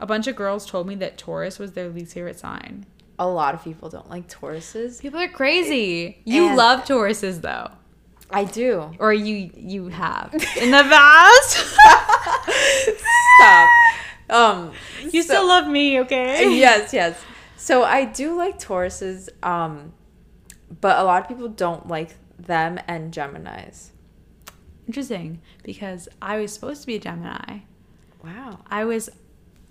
a bunch of girls told me that Taurus was their least favorite sign. A lot of people don't like Tauruses. People are crazy. You and love Tauruses, though. I do. Or you you have. In the past. Stop. Um, you so, still love me, okay? Yes, yes. So I do like Tauruses, um, but a lot of people don't like them and Geminis. Interesting, because I was supposed to be a Gemini. Wow. I was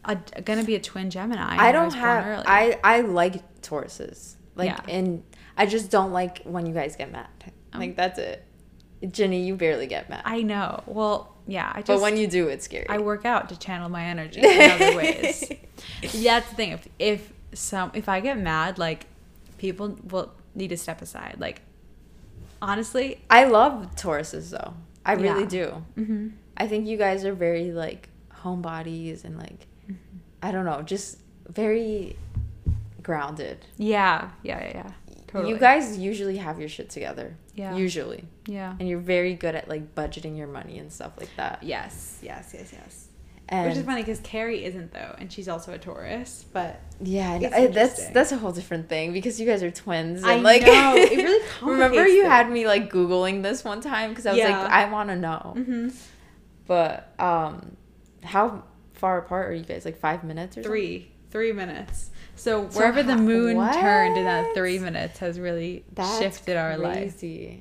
a, gonna be a twin Gemini. I don't I have... I, I like Tauruses. Like, yeah. And I just don't like when you guys get mad. Um, like, that's it. Ginny, you barely get mad. I know. Well, yeah. I just, but when you do, it's scary. I work out to channel my energy in other ways. Yeah, that's the thing. If if some if I get mad, like, people will need to step aside. Like, honestly. I love Tauruses, though. I really yeah. do. Mm-hmm. I think you guys are very, like, homebodies and, like, mm-hmm. I don't know. Just very grounded. Yeah, yeah, yeah, yeah. Totally. You guys usually have your shit together. Yeah. Usually. Yeah. And you're very good at, like, budgeting your money and stuff like that. Yes, yes, yes, yes. And which is funny because Carrie isn't, though, and she's also a Taurus, but yeah, I, that's that's a whole different thing because you guys are twins. And I like, know. It really remember you them. Had me, like, Googling this one time because I was yeah. like, I want to know. Mm-hmm. But um, how far apart are you guys? Like five minutes or three. Something? Three minutes. So, so wherever how, the moon what? Turned in that three minutes has really that's shifted our crazy. Life.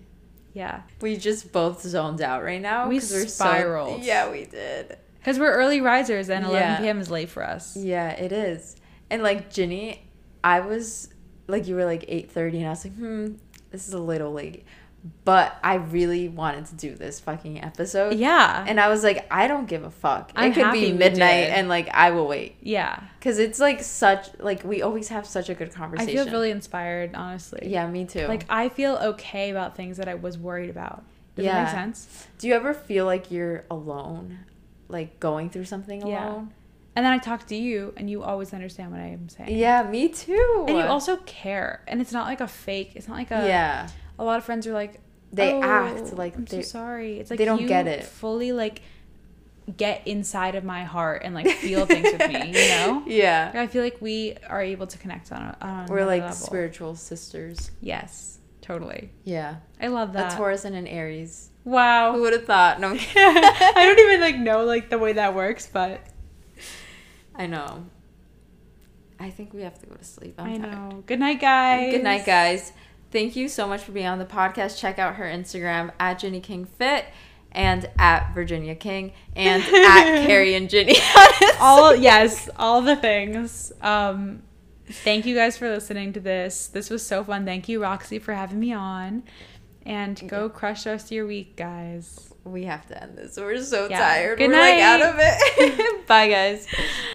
Yeah. We just both zoned out right now. We spiraled. So, yeah, we did. Because we're early risers and eleven p.m. is late for us. Yeah, it is. And, like, Ginny, I was, like, you were, like, eight thirty, and I was like, hmm, this is a little late. But I really wanted to do this fucking episode. Yeah. And I was like, I don't give a fuck. I'm it could be midnight, and, like, I will wait. Yeah. Because it's, like, such, like, we always have such a good conversation. I feel really inspired, honestly. Yeah, me too. Like, I feel okay about things that I was worried about. Does yeah. that make sense? Do you ever feel like you're alone? Like, going through something alone. Yeah. And then I talk to you, and you always understand what I am saying. Yeah, me too. And you also care. And it's not like a fake. It's not like a... Yeah. A lot of friends are like... They oh, act like... I'm so sorry. It's like they don't you get it. Fully, like, get inside of my heart and, like, feel things with me, you know? Yeah. And I feel like we are able to connect on a on We're, like, level. Spiritual sisters. Yes. Totally. Yeah. I love that. A Taurus and an Aries. Wow. Who would have thought? No, I'm kidding. I don't even, like, know, like, the way that works, but... I know. I think we have to go to sleep. I'm I tired. Know. Good night, guys. Good night, guys. Thank you so much for being on the podcast. Check out her Instagram, at Ginny King Fit, and at Virginia King, and at Carrie and Ginny. All, yes, all the things. Um... Thank you guys for listening to this. This was so fun. Thank you, Roxy, for having me on. And go crush the rest of your week, guys. We have to end this. We're so yeah. tired. Good We're night. Like out of it. Bye, guys.